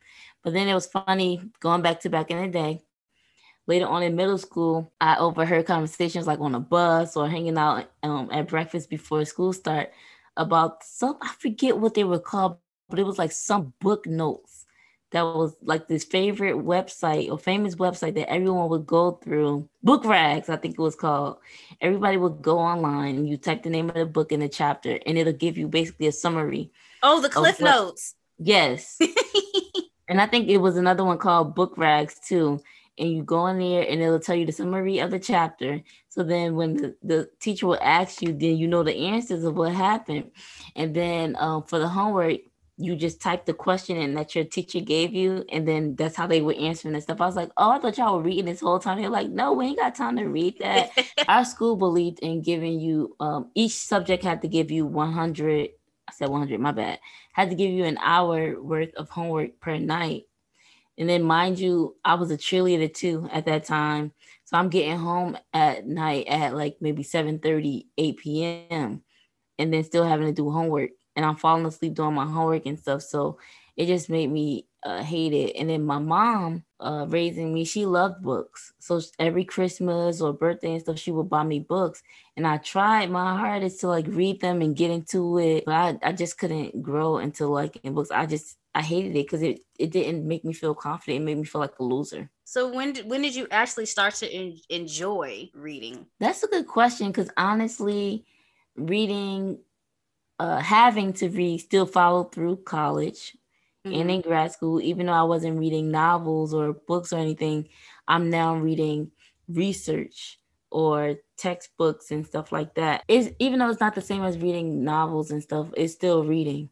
But then it was funny going back to back in the day. Later on in middle school, I overheard conversations like on a bus or hanging out um, at breakfast before school start about some, I forget what they were called, but it was like some book notes that was like this favorite website or famous website that everyone would go through. Book Rags, I think it was called. Everybody would go online and you type the name of the book in the chapter and it'll give you basically a summary. Oh, the Cliff what, Notes. Yes. And I think it was another one called Book Rags too. And you go in there and it'll tell you the summary of the chapter. So then when the, the teacher will ask you, then you know the answers of what happened. And then um, for the homework, you just type the question in that your teacher gave you. And then that's how they were answering and stuff. I was like, oh, I thought y'all were reading this whole time. They're like, no, we ain't got time to read that. Our school believed in giving you, um, each subject had to give you one hundred, I said one hundred, my bad, had to give you an hour worth of homework per night. And then, mind you, I was a cheerleader too at that time. So I'm getting home at night at like maybe seven thirty, eight p.m. and then still having to do homework. And I'm falling asleep doing my homework and stuff. So it just made me uh, hated. And then my mom uh, raising me, she loved books. So every Christmas or birthday and stuff, she would buy me books. And I tried my hardest to like read them and get into it. But I, I just couldn't grow into liking books. I just, I hated it because it, it didn't make me feel confident. It made me feel like a loser. So when did, when did you actually start to en- enjoy reading? That's a good question, because honestly, reading, uh, having to read still followed through college mm-hmm. and in grad school. Even though I wasn't reading novels or books or anything, I'm now reading research or textbooks and stuff like that. It's, even though it's not the same as reading novels and stuff, it's still reading.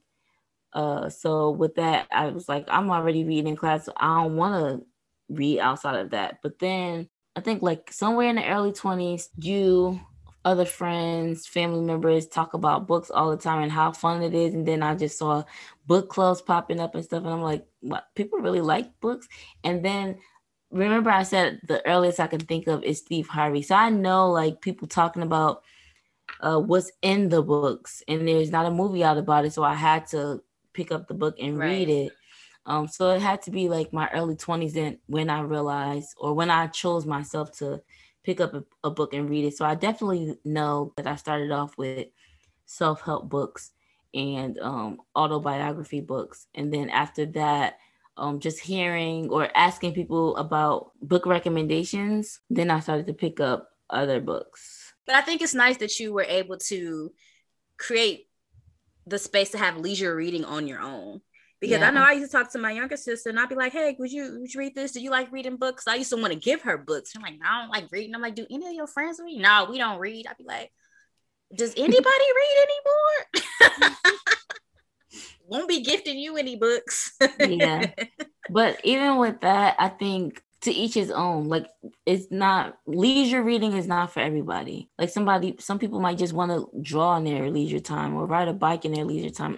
Uh, so with that, I was like, I'm already reading in class, so I don't want to read outside of that. But then I think like somewhere in the early twenties, you, other friends, family members talk about books all the time and how fun it is. And then I just saw book clubs popping up and stuff. And I'm like, what? People really like books. And then remember I said the earliest I can think of is Steve Harvey. So I know like people talking about uh, what's in the books, and there's not a movie out about it. So I had to pick up the book and right. read it. Um, so it had to be like my early twenties then when I realized, or when I chose myself to pick up a, a book and read it. So I definitely know that I started off with self-help books and um, autobiography books. And then after that, um, just hearing or asking people about book recommendations, then I started to pick up other books. But I think it's nice that you were able to create the space to have leisure reading on your own. Because yeah. I know I used to talk to my younger sister and I'd be like, hey, would you, would you read this? Do you like reading books? I used to want to give her books. I'm like, no, I don't like reading. I'm like, do any of your friends read? No, we don't read. I'd be like, does anybody read anymore? Won't be gifting you any books. Yeah. But even with that, I think to each his own. Like, it's not, leisure reading is not for everybody. Like somebody, some people might just want to draw in their leisure time or ride a bike in their leisure time.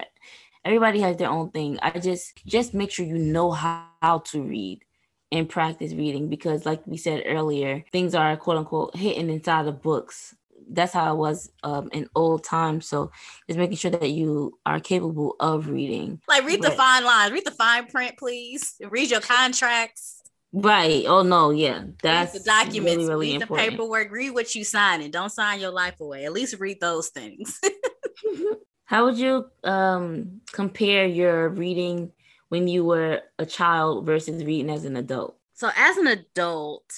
Everybody has their own thing. I just, just make sure you know how, how to read and practice reading, because like we said earlier, things are quote unquote hidden inside of books. That's how it was um, in old times. So just making sure that you are capable of reading. Like read but, the fine lines, read the fine print, please. Read your contracts. Right. Oh no. Yeah. That's read the documents, really, really read important. The paperwork, read what you sign, and don't sign your life away. At least read those things. How would you um, compare your reading when you were a child versus reading as an adult? So as an adult,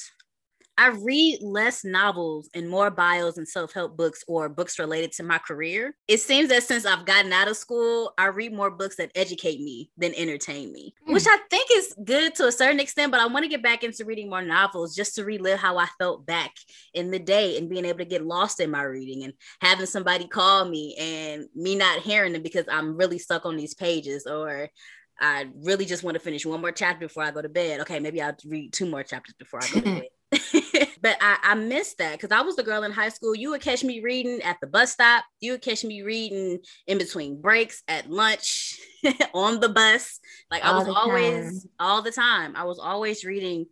I read less novels and more bios and self-help books or books related to my career. It seems that since I've gotten out of school, I read more books that educate me than entertain me, mm. which I think is good to a certain extent, but I want to get back into reading more novels just to relive how I felt back in the day and being able to get lost in my reading and having somebody call me and me not hearing them because I'm really stuck on these pages, or I really just want to finish one more chapter before I go to bed. Okay, maybe I'll read two more chapters before I go to bed. But I, I missed that because I was the girl in high school. You would catch me reading at the bus stop. You would catch me reading in between breaks, at lunch, on the bus. Like all I was always, time. all the time, I was always reading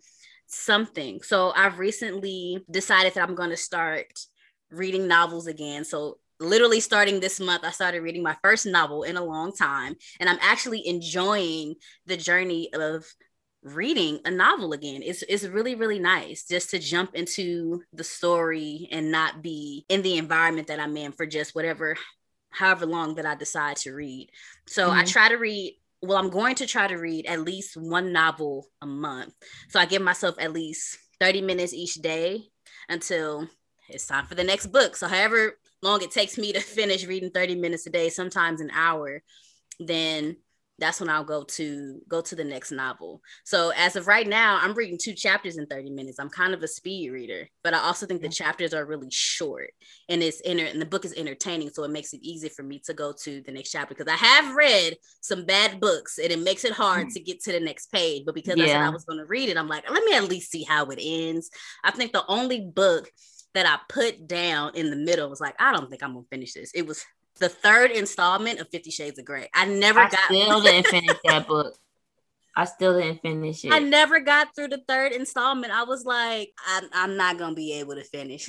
something. So I've recently decided that I'm going to start reading novels again. So literally starting this month, I started reading my first novel in a long time. And I'm actually enjoying the journey of reading a novel again. It's it's really, really nice just to jump into the story and not be in the environment that I'm in for just whatever, however long that I decide to read. So mm-hmm. I try to read, well, I'm going to try to read at least one novel a month. So I give myself at least thirty minutes each day until it's time for the next book. So however long it takes me to finish reading thirty minutes a day, sometimes an hour, then that's when I'll go to go to the next novel. So as of right now, I'm reading two chapters in thirty minutes. I'm kind of a speed reader, but I also think the chapters are really short and it's inter- and the book is entertaining. So it makes it easy for me to go to the next chapter, because I have read some bad books and it makes it hard to get to the next page. But because yeah. I said I was going to read it, I'm like, let me at least see how it ends. I think the only book that I put down in the middle was like, I don't think I'm going to finish this. It was the third installment of Fifty Shades of Grey. I never I got still didn't finish that book. I still didn't finish it. I never got through the third installment. I was like, I'm, I'm not gonna be able to finish.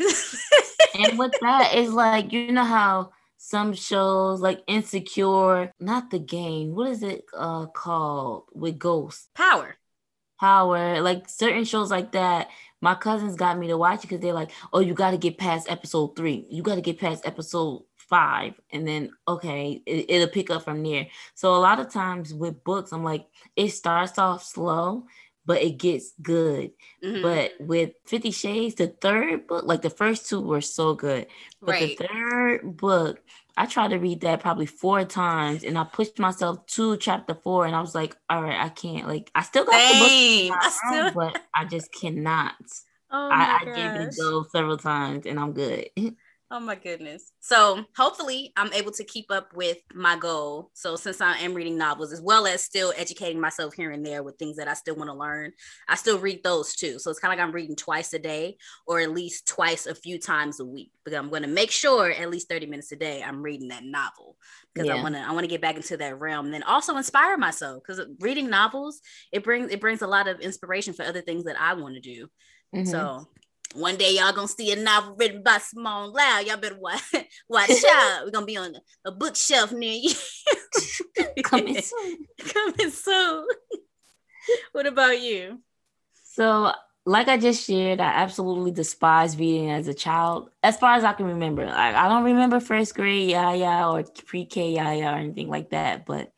And with that, it's like, you know how some shows like Insecure, not The Game. What is it uh, called with ghosts? Power. Power, like certain shows like that. My cousins got me to watch it because they're like, oh, you got to get past episode three. You got to get past episode five. And then, okay, it, it'll pick up from there. So a lot of times with books, I'm like, it starts off slow, but it gets good. Mm-hmm. But with Fifty Shades, the third book, like the first two were so good. But right. the third book, I tried to read that probably four times and I pushed myself to chapter four and I was like, all right, I can't. Like, I still got Same. the book, I still- own, but I just cannot. Oh my I, I gave it a go several times and I'm good. Oh my goodness. So hopefully I'm able to keep up with my goal. So since I am reading novels as well as still educating myself here and there with things that I still want to learn, I still read those too. So it's kind of like I'm reading twice a day or at least twice a few times a week, because I'm going to make sure at least thirty minutes a day I'm reading that novel, because yeah. I want to I want to get back into that realm and then also inspire myself, because reading novels, it brings it brings a lot of inspiration for other things that I want to do. Mm-hmm. So one day y'all gonna see a novel written by Simone Loud. Y'all better watch, watch out. We're gonna be on a bookshelf near you. Coming soon. Coming soon. What about you? So, like I just shared, I absolutely despised reading as a child, as far as I can remember. Like, I don't remember first grade yaya or pre-K yaya or anything like that. But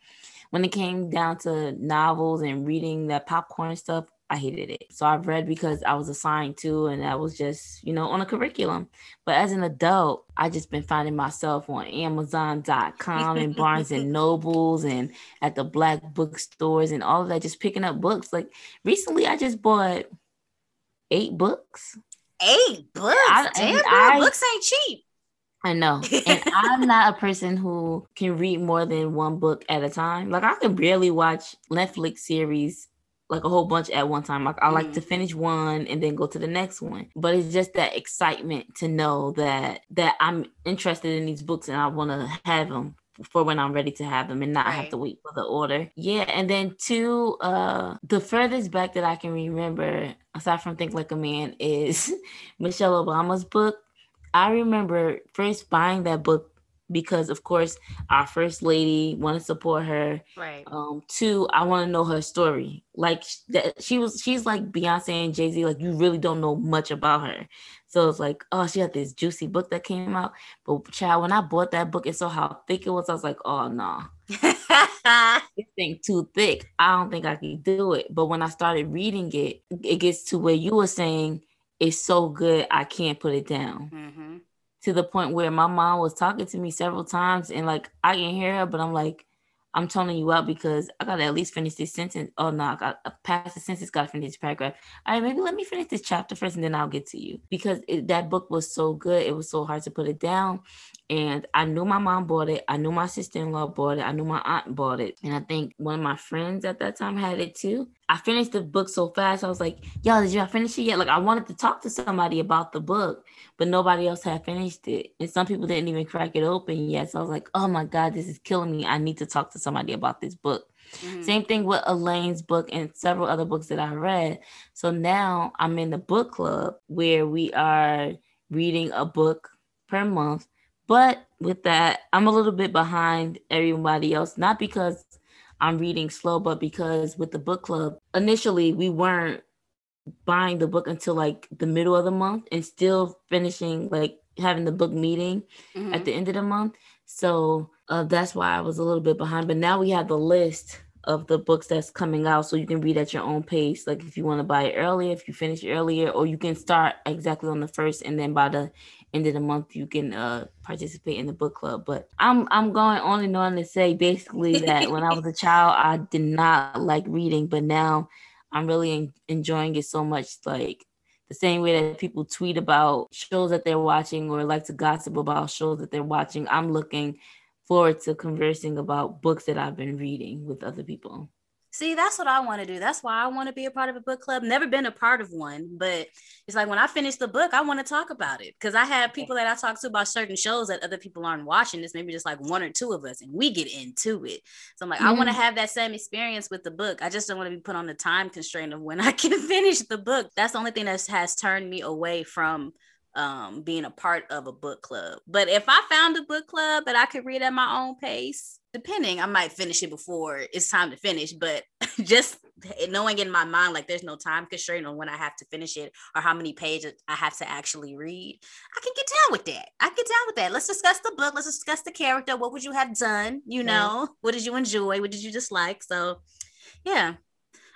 when it came down to novels and reading that popcorn stuff, I hated it. So I've read because I was assigned to, and I was just, you know, on a curriculum. But as an adult, I just been finding myself on amazon dot com and Barnes and Nobles and at the black bookstores and all of that, just picking up books. Like recently I just bought eight books. Eight books? I, Damn, I, books ain't cheap. I know. And I'm not a person who can read more than one book at a time. Like I can barely watch Netflix series like a whole bunch at one time. Like I like mm. to finish one and then go to the next one. But it's just that excitement to know that that I'm interested in these books and I want to have them for when I'm ready to have them and not right. have to wait for the order. Yeah. And then two, uh, the furthest back that I can remember, aside from Think Like a Man, is Michelle Obama's book. I remember first buying that book because, of course, our first lady, want to support her. Right. Um, two, I want to know her story. Like that, she was, she's like Beyonce and Jay-Z. Like you really don't know much about her. So it's like, oh, she had this juicy book that came out. But child, when I bought that book and saw how thick it was, I was like, oh no, this thing too thick. I don't think I can do it. But when I started reading it, it gets to where you were saying it's so good I can't put it down. Mm-hmm. To the point where my mom was talking to me several times and like, I can hear her, but I'm like, I'm toning you out because I got to at least finish this sentence. Oh no, I got to pass the sentence, got to finish this paragraph. All right, maybe let me finish this chapter first and then I'll get to you. Because it, that book was so good. It was so hard to put it down. And I knew my mom bought it. I knew my sister-in-law bought it. I knew my aunt bought it. And I think one of my friends at that time had it too. I finished the book so fast. I was like, yo, did y'all finish it yet? Like I wanted to talk to somebody about the book, but nobody else had finished it. And some people didn't even crack it open yet. So I was like, oh my God, this is killing me. I need to talk to somebody about this book. Mm-hmm. Same thing with Elaine's book and several other books that I read. So now I'm in the book club where we are reading a book per month. But with that, I'm a little bit behind everybody else, not because I'm reading slow, but because with the book club, initially we weren't buying the book until like the middle of the month and still finishing, like having the book meeting mm-hmm. at the end of the month. So uh, that's why I was a little bit behind. But now we have the list of the books that's coming out, so you can read at your own pace. Like if you want to buy it earlier, if you finish earlier, or you can start exactly on the first and then by the end of the month you can uh participate in the book club. But I'm I'm going on and on to say basically that when I was a child I did not like reading, but now I'm really en- enjoying it so much. Like the same way that people tweet about shows that they're watching or like to gossip about shows that they're watching, I'm looking forward to conversing about books that I've been reading with other people. See, that's what I want to do. That's why I want to be a part of a book club. Never been a part of one, but it's like when I finish the book, I want to talk about it, because I have people that I talk to about certain shows that other people aren't watching. It's maybe just like one or two of us and we get into it. So I'm like, mm-hmm. I want to have that same experience with the book. I just don't want to be put on the time constraint of when I can finish the book. That's the only thing that has turned me away from um, being a part of a book club. But if I found a book club that I could read at my own pace, depending, I might finish it before it's time to finish. But just knowing in my mind, like, there's no time constraint on when I have to finish it or how many pages I have to actually read, I can get down with that. I can get down with that. Let's discuss the book. Let's discuss the character. What would you have done? You know, yeah. What did you enjoy? What did you dislike? So, yeah,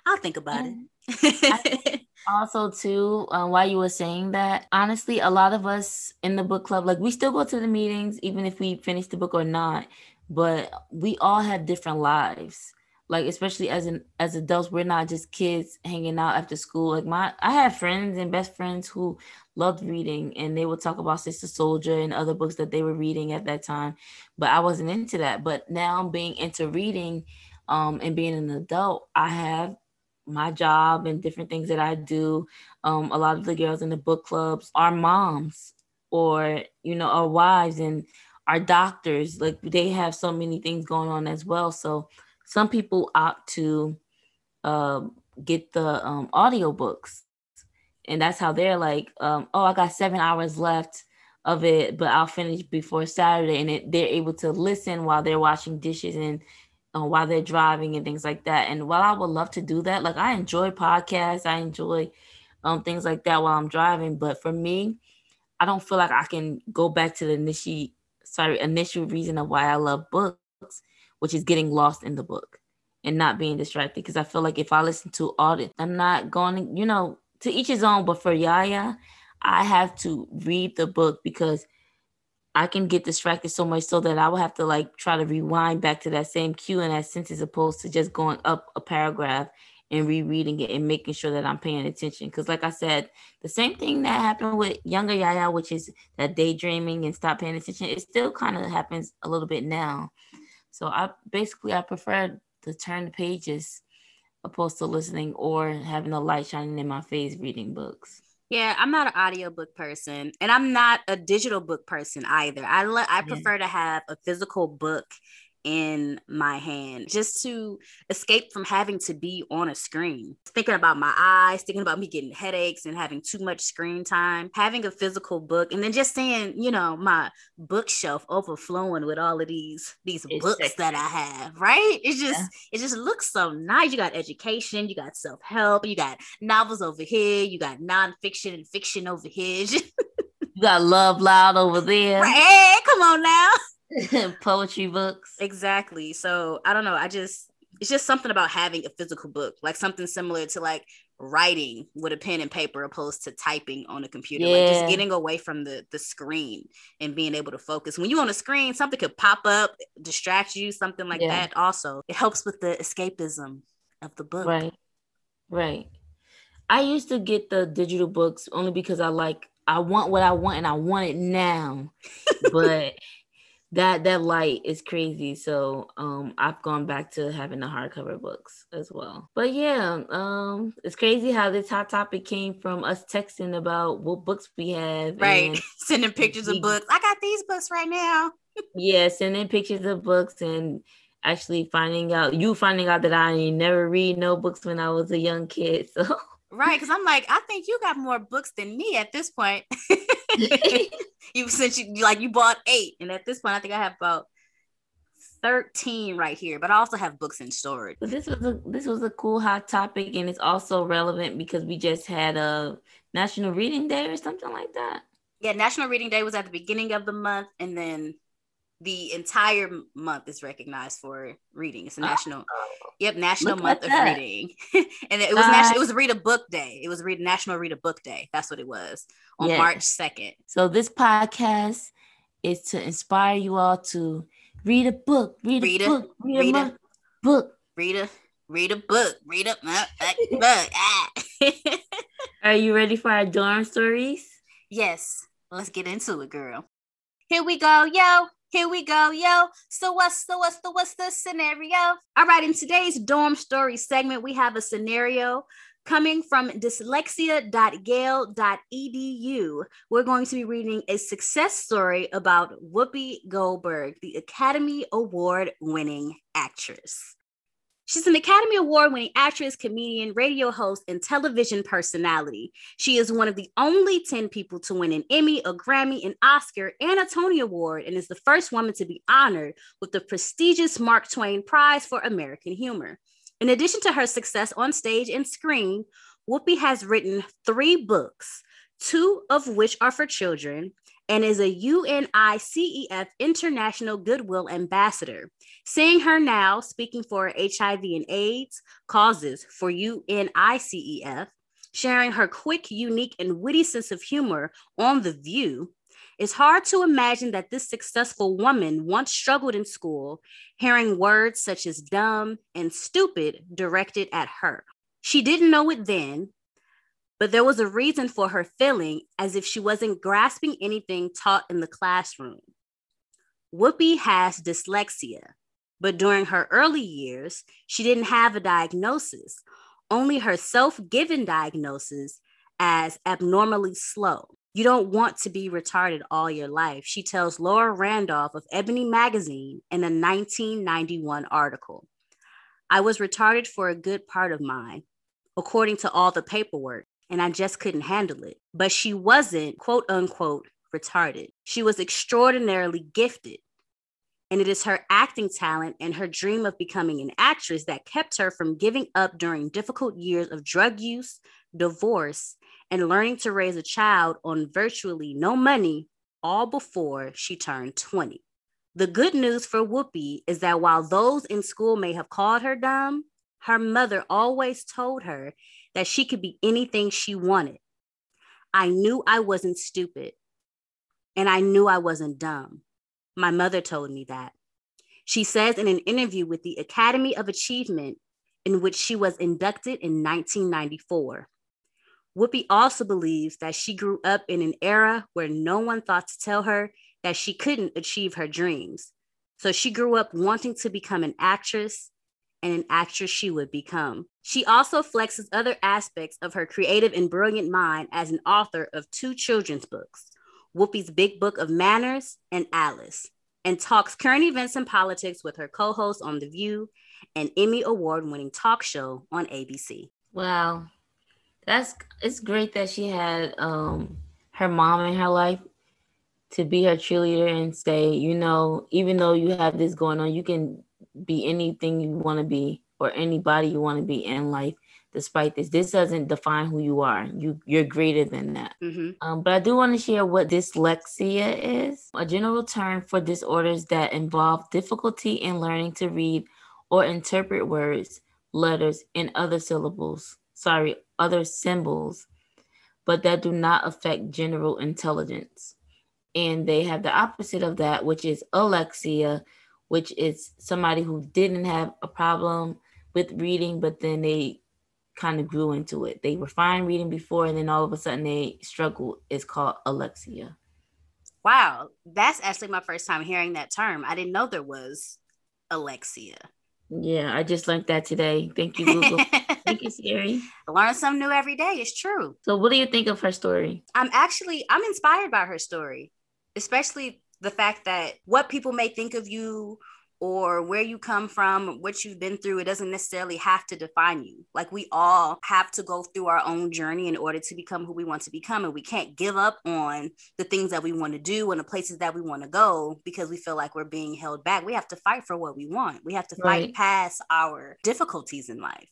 I'll think about yeah. it. Also, too, uh, while you were saying that, honestly, a lot of us in the book club, like, we still go to the meetings, even if we finish the book or not, but we all have different lives. Like, especially as an as adults, we're not just kids hanging out after school. Like, my, I have friends and best friends who loved reading, and they would talk about Sister Soldier and other books that they were reading at that time, but I wasn't into that. But now being into reading um, and being an adult, I have my job and different things that I do. Um, a lot of the girls in the book clubs are moms, or, you know, are wives and are doctors. Like, they have so many things going on as well. So some people opt to uh, get the um, audio books, and that's how they're like, um, oh, I got seven hours left of it, but I'll finish before Saturday. And it, they're able to listen while they're washing dishes and Uh, while they're driving and things like that. And while I would love to do that, like, I enjoy podcasts, I enjoy um, things like that while I'm driving. But for me, I don't feel like I can go back to the initial, sorry, initial reason of why I love books, which is getting lost in the book and not being distracted. Because I feel like if I listen to audio, I'm not going, you know, to each his own. But for Yaya, I have to read the book because I can get distracted so much so that I would have to, like, try to rewind back to that same cue and that sentence, opposed to just going up a paragraph and rereading it and making sure that I'm paying attention. Because, like I said, the same thing that happened with younger Yaya, which is that daydreaming and stop paying attention, it still kind of happens a little bit now. So I basically, I prefer to turn the pages opposed to listening or having the light shining in my face reading books. Yeah, I'm not an audiobook person, and I'm not a digital book person either. I lo- I prefer yeah. to have a physical book in my hand, just to escape from having to be on a screen. Thinking about my eyes, thinking about me getting headaches and having too much screen time, having a physical book, and then just seeing, you know, my bookshelf overflowing with all of these these it's books sexy. That I have, right? It just yeah. it just looks so nice. You got education, you got self-help, you got novels over here, you got nonfiction and fiction over here. You got Love Loud over there. Right? Hey, come on now. Poetry books. Exactly. So I don't know. I just, it's just something about having a physical book, like something similar to like writing with a pen and paper opposed to typing on a computer, yeah. like just getting away from the, the screen and being able to focus. When you're on a screen, something could pop up, distract you, something like yeah. that. Also, it helps with the escapism of the book. Right. Right. I used to get the digital books only because I like, I want what I want and I want it now. But That that light is crazy. So um, I've gone back to having the hardcover books as well. But yeah, um, it's crazy how this hot topic came from us texting about what books we have. Right. And sending pictures we, of books. I got these books right now. Yeah, sending pictures of books and actually finding out, you finding out that I never read no books when I was a young kid. So right, because I'm like, I think you got more books than me at this point. You since you like you bought eight, and at this point, I think I have about thirteen right here. But I also have books in storage. But this was a this was a cool hot topic, and it's also relevant because we just had a National Reading Day or something like that. Yeah, National Reading Day was at the beginning of the month, and then the entire month is recognized for reading. It's a national, oh, yep, national month of that. Reading, and it was uh, national. It was Read a Book Day. It was read National Read a Book Day. That's what it was on yes. March second. So this podcast is to inspire you all to read a book, read, read a, a book, read, read a, a book, read a read a book, read a book. Ah. Are you ready for our dorm stories? Yes, let's get into it, girl. Here we go, yo. Here we go, yo. So what's the, what's the, what's the scenario? All right, in today's dorm story segment, we have a scenario coming from dyslexia dot gale dot e d u. We're going to be reading a success story about Whoopi Goldberg, the Academy Award winning actress. She's an Academy Award-winning actress, comedian, radio host, and television personality. She is one of the only ten people to win an Emmy, a Grammy, an Oscar, and a Tony Award, and is the first woman to be honored with the prestigious Mark Twain Prize for American Humor. In addition to her success on stage and screen, Whoopi has written three books, two of which are for children, and is a UNICEF International Goodwill Ambassador. Seeing her now speaking for H I V and AIDS causes for UNICEF, sharing her quick, unique, and witty sense of humor on The View, it's hard to imagine that this successful woman once struggled in school, hearing words such as dumb and stupid directed at her. She didn't know it then, but there was a reason for her feeling as if she wasn't grasping anything taught in the classroom. Whoopi has dyslexia, but during her early years, she didn't have a diagnosis, only her self-given diagnosis as abnormally slow. You don't want to be retarded all your life, she tells Laura Randolph of Ebony Magazine in a nineteen ninety-one article. I was retarded for a good part of mine, according to all the paperwork, and I just couldn't handle it. But she wasn't, quote unquote, retarded. She was extraordinarily gifted. And it is her acting talent and her dream of becoming an actress that kept her from giving up during difficult years of drug use, divorce, and learning to raise a child on virtually no money, all before she turned twenty. The good news for Whoopi is that while those in school may have called her dumb, her mother always told her that she could be anything she wanted. I knew I wasn't stupid, and I knew I wasn't dumb. My mother told me that. She says in an interview with the Academy of Achievement, in which she was inducted in nineteen ninety-four. Whoopi also believes that she grew up in an era where no one thought to tell her that she couldn't achieve her dreams. So she grew up wanting to become an actress, and an actress she would become. She also flexes other aspects of her creative and brilliant mind as an author of two children's books, Whoopi's Big Book of Manners and Alice, and talks current events and politics with her co-host on The View, an Emmy Award-winning talk show on A B C. Wow, that's it's great that she had um, her mom in her life to be her cheerleader and say, you know, even though you have this going on, you can be anything you want to be or anybody you want to be in life. Despite this, this doesn't define who you are. You, you're greater than that. Mm-hmm. Um, but I do want to share what dyslexia is, a general term for disorders that involve difficulty in learning to read or interpret words, letters, and other syllables, sorry, other symbols, but that do not affect general intelligence. And they have the opposite of that, which is alexia, which is somebody who didn't have a problem with reading, but then they kind of grew into it. They were fine reading before, and then all of a sudden they struggle. It's called alexia. Wow, that's actually my first time hearing that term. I didn't know there was alexia. Yeah, I just learned that today. Thank you, Google. Thank you, Siri. Learn something new every day. It's true. So what do you think of her story? I'm actually, I'm inspired by her story, especially the fact that what people may think of you or where you come from, what you've been through, it doesn't necessarily have to define you. Like, we all have to go through our own journey in order to become who we want to become. And we can't give up on the things that we want to do and the places that we want to go because we feel like we're being held back. We have to fight for what we want. We have to right. fight past our difficulties in life.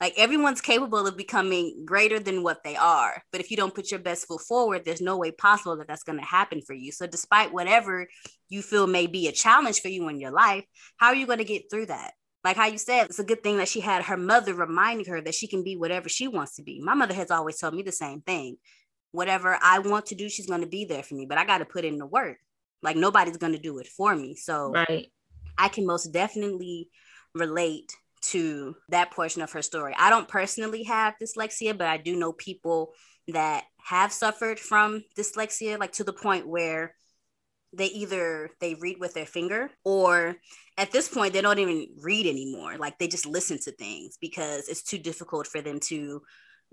Like, everyone's capable of becoming greater than what they are. But if you don't put your best foot forward, there's no way possible that that's going to happen for you. So despite whatever you feel may be a challenge for you in your life, how are you going to get through that? Like how you said, it's a good thing that she had her mother reminding her that she can be whatever she wants to be. My mother has always told me the same thing. Whatever I want to do, she's going to be there for me, but I got to put in the work. Like, nobody's going to do it for me. So right. I can most definitely relate to that portion of her story. I don't personally have dyslexia, but I do know people that have suffered from dyslexia, like to the point where they either they read with their finger, or at this point, they don't even read anymore. Like, they just listen to things because it's too difficult for them to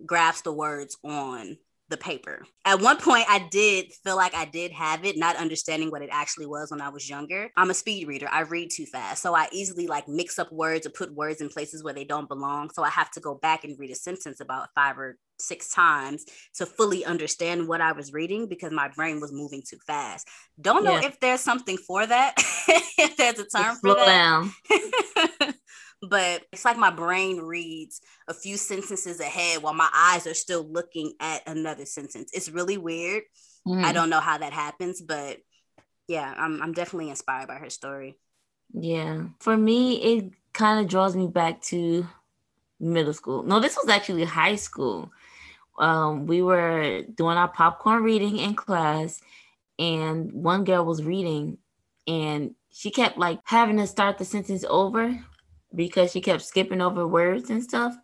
grasp the words on the paper. At one point, I did feel like I did have it, not understanding what it actually was when I was younger. I'm a speed reader. I read too fast. So I easily like mix up words or put words in places where they don't belong. So I have to go back and read a sentence about five or six times to fully understand what I was reading because my brain was moving too fast. Don't know yeah. if there's something for that, if there's a term it's for that. Down. But it's like my brain reads a few sentences ahead while my eyes are still looking at another sentence. It's really weird. Mm. I don't know how that happens, but yeah, I'm I'm definitely inspired by her story. Yeah. For me, it kind of draws me back to middle school. No, this was actually high school. Um, we were doing our popcorn reading in class, and one girl was reading, and she kept like having to start the sentence over because she kept skipping over words and stuff.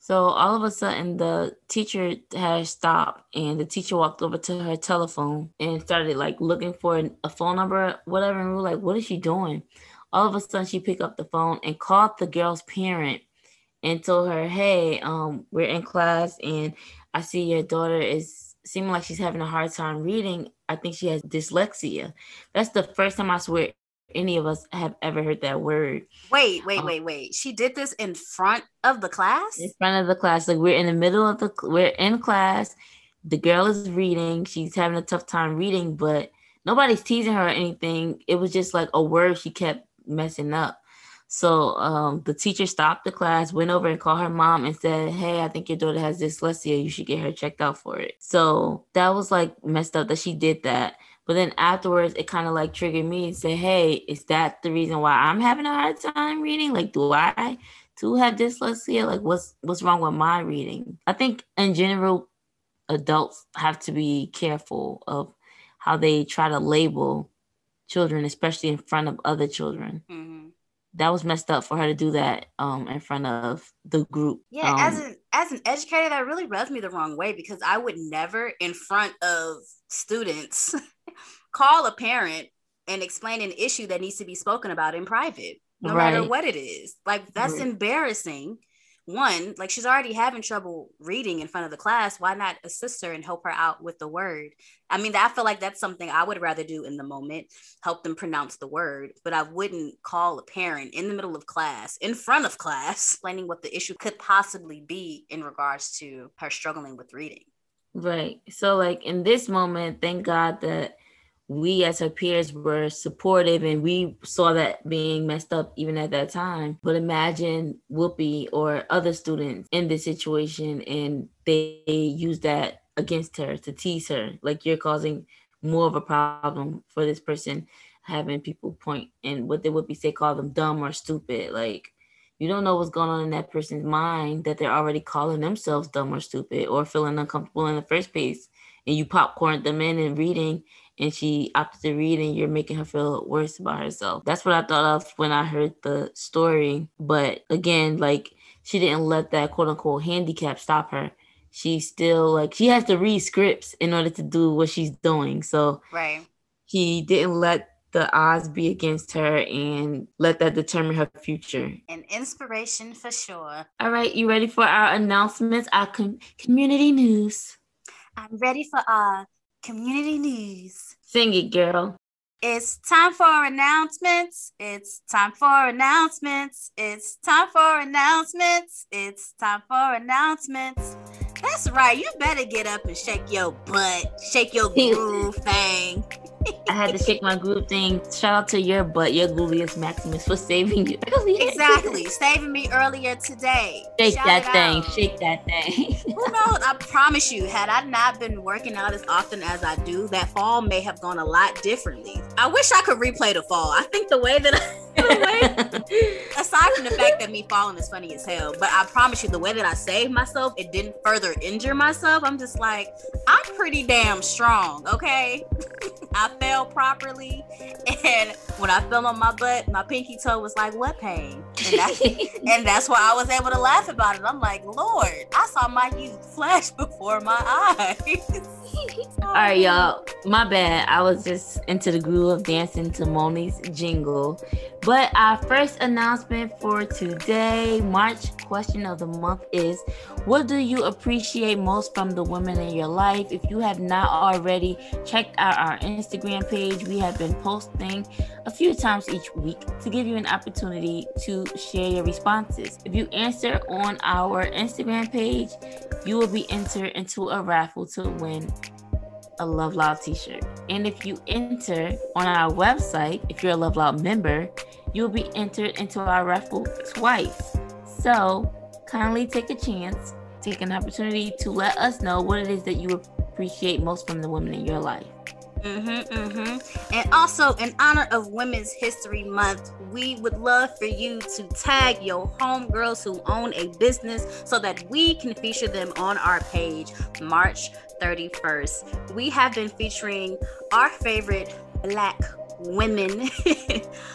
So all of a sudden the teacher had stopped, and the teacher walked over to her telephone and started like looking for a phone number, whatever. And we were like, what is she doing? All of a sudden she picked up the phone and called the girl's parent and told her, hey, um, we're in class and I see your daughter is seeming like she's having a hard time reading. I think she has dyslexia. That's the first time I swear any of us have ever heard that word. Wait, wait, um, wait, wait. She did this in front of the class? In front of the class. Like we're in the middle of the, we're in class. The girl is reading. She's having a tough time reading, but nobody's teasing her or anything. It was just like a word she kept messing up. So um, the teacher stopped the class, went over and called her mom and said, hey, I think your daughter has dyslexia. You should get her checked out for it. So that was like messed up that she did that. But then afterwards, it kind of like triggered me and said, hey, is that the reason why I'm having a hard time reading? Like, do I too have dyslexia? Like, what's what's wrong with my reading? I think in general, adults have to be careful of how they try to label children, especially in front of other children. Mm-hmm. That was messed up for her to do that um, in front of the group. Yeah, um, as an as an educator, that really rubs me the wrong way because I would never in front of students call a parent and explain an issue that needs to be spoken about in private, no right. matter what it is. Like, that's right. embarrassing. One, like she's already having trouble reading in front of the class. Why not assist her and help her out with the word? I mean, I feel like that's something I would rather do in the moment, help them pronounce the word, but I wouldn't call a parent in the middle of class, in front of class, explaining what the issue could possibly be in regards to her struggling with reading. Right. So like in this moment, thank God that we as her peers were supportive and we saw that being messed up even at that time. But imagine Whoopi or other students in this situation and they use that against her to tease her. Like you're causing more of a problem for this person, having people point and what they would be say, call them dumb or stupid. Like you don't know what's going on in that person's mind that they're already calling themselves dumb or stupid or feeling uncomfortable in the first place. And you popcorn them in and reading, and she opted to read, and you're making her feel worse about herself. That's what I thought of when I heard the story. But again, like she didn't let that quote unquote handicap stop her. She still like, she has to read scripts in order to do what she's doing. So right. He didn't let the odds be against her and let that determine her future. An inspiration for sure. All right, you ready for our announcements, our com- community news? I'm ready for our community news. Sing it, girl. It's time for announcements. It's time for announcements. It's time for announcements. It's time for announcements. That's right. You better get up and shake your butt. Shake your groove thing. I had to shake my groove thing. Shout out to your butt, your gluteus maximus, for saving you earlier. Exactly. Saving me earlier today. Shake Shout that thing. Out. Shake that thing. Who knows? I promise you, had I not been working out as often as I do, that fall may have gone a lot differently. I wish I could replay the fall. I think the way that I... the way, aside from the fact that me falling is funny as hell, but I promise you, the way that I saved myself, it didn't further injure myself. I'm just like, I'm pretty damn strong, okay? I fell properly, and when I fell on my butt, my pinky toe was like, what pain? And that's, and that's why I was able to laugh about it. I'm like, Lord, I saw my youth flash before my eyes. All right, y'all. My bad. I was just into the groove of dancing to Moni's jingle. But our first announcement for today, March question of the month is, what do you appreciate most from the women in your life? If you have not already checked out our Instagram page, we have been posting a few times each week to give you an opportunity to share your responses. If you answer on our Instagram page, you will be entered into a raffle to win a Love Loud t-shirt. And if you enter on our website, if you're a Love Loud member, you'll be entered into our raffle twice. So kindly take a chance, take an opportunity to let us know what it is that you appreciate most from the women in your life. Mm-hmm, mm-hmm. And also, in honor of Women's History Month, we would love for you to tag your homegirls who own a business so that we can feature them on our page March thirty-first. We have been featuring our favorite Black women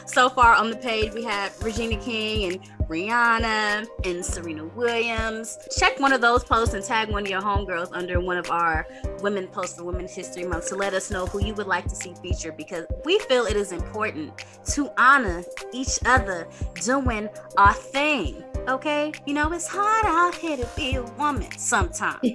so far on the page. We have Regina King and Rihanna and Serena Williams. Check one of those posts and tag one of your homegirls under one of our women posts for Women's History Month to let us know who you would like to see featured, because we feel it is important to honor each other doing our thing. Okay, you know, it's hard out here to be a woman sometimes.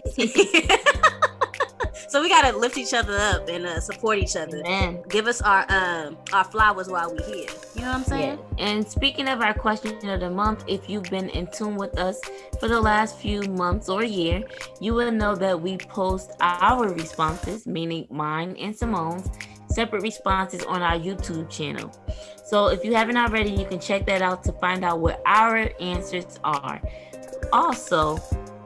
So we gotta lift each other up and uh, support each other. Amen. Give us our um, our flowers while we're here. You know what I'm saying? Yeah. And speaking of our question of the month, if you've been in tune with us for the last few months or year, you will know that we post our responses, meaning mine and Simone's, separate responses on our YouTube channel. So if you haven't already, you can check that out to find out what our answers are. Also,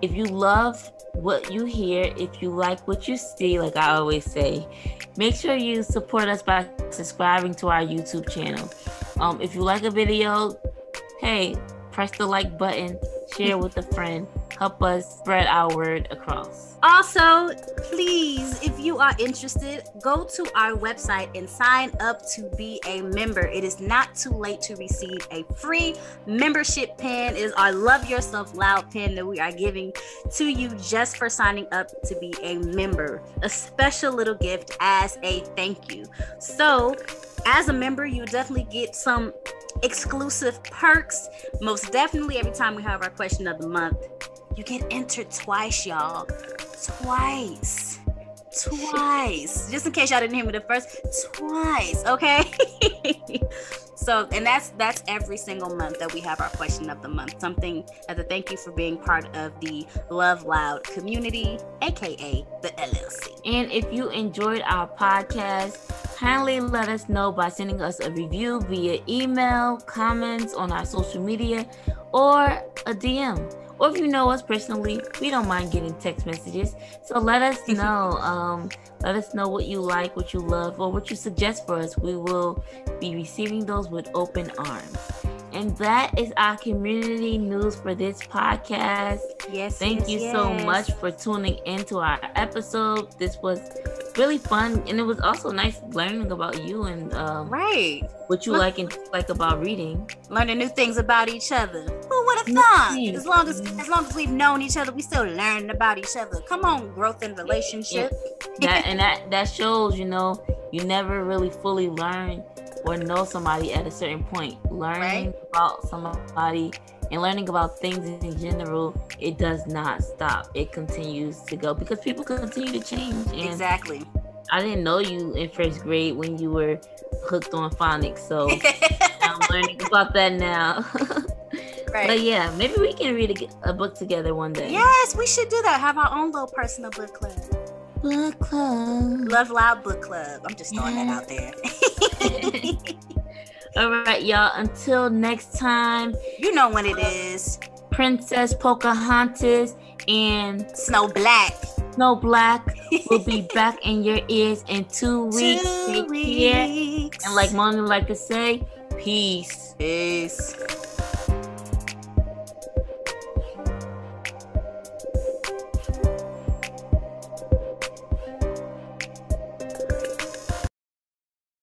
if you love what you hear, if you like what you see, like I always say, make sure you support us by subscribing to our YouTube channel. Um, if you like a video, hey, press the like button, share with a friend, help us spread our word across. Also, please, if you are interested, go to our website and sign up to be a member. It is not too late to receive a free membership pin. It is our Love Yourself Loud pin that we are giving to you just for signing up to be a member. A special little gift as a thank you. So, as a member, you definitely get some exclusive perks. Most definitely, every time we have our question of the month, you get entered twice, y'all. Twice. Twice. Just in case y'all didn't hear me the first. Twice. Okay. So, and that's that's every single month that we have our question of the month. Something as a thank you for being part of the Love Loud community, aka the L L C. And if you enjoyed our podcast, kindly let us know by sending us a review via email, comments on our social media, or a D M. Or if you know us personally, we don't mind getting text messages. So let us know. Um, let us know what you like, what you love, or what you suggest for us. We will be receiving those with open arms. And that is our community news for this podcast. Yes, Thank yes, you yes. so much for tuning into our episode. This was really fun. And it was also nice learning about you and um, right. what you well, like and like about reading. Learning new things about each other. Who would have thought? As long as, as long as we've known each other, we still learning about each other. Come on, growth and relationship. Yeah. That, and that, that shows, you know, you never really fully learn or know somebody at a certain point. Learning right. about somebody and learning about things in general, it does not stop. It continues to go because people continue to change. And exactly. I didn't know you in first grade when you were hooked on phonics, so I'm learning about that now. Right. But yeah, maybe we can read a, a book together one day. Yes, we should do that. Have our own little personal book club. Book club. Love Loud Book Club. I'm just throwing yeah. that out there. All right, y'all. Until next time. You know when it is. Princess Pocahontas and Snow Black. Snow Black will be back in your ears in two weeks. Two Take weeks. Care. And like Mona like to say, peace. Peace.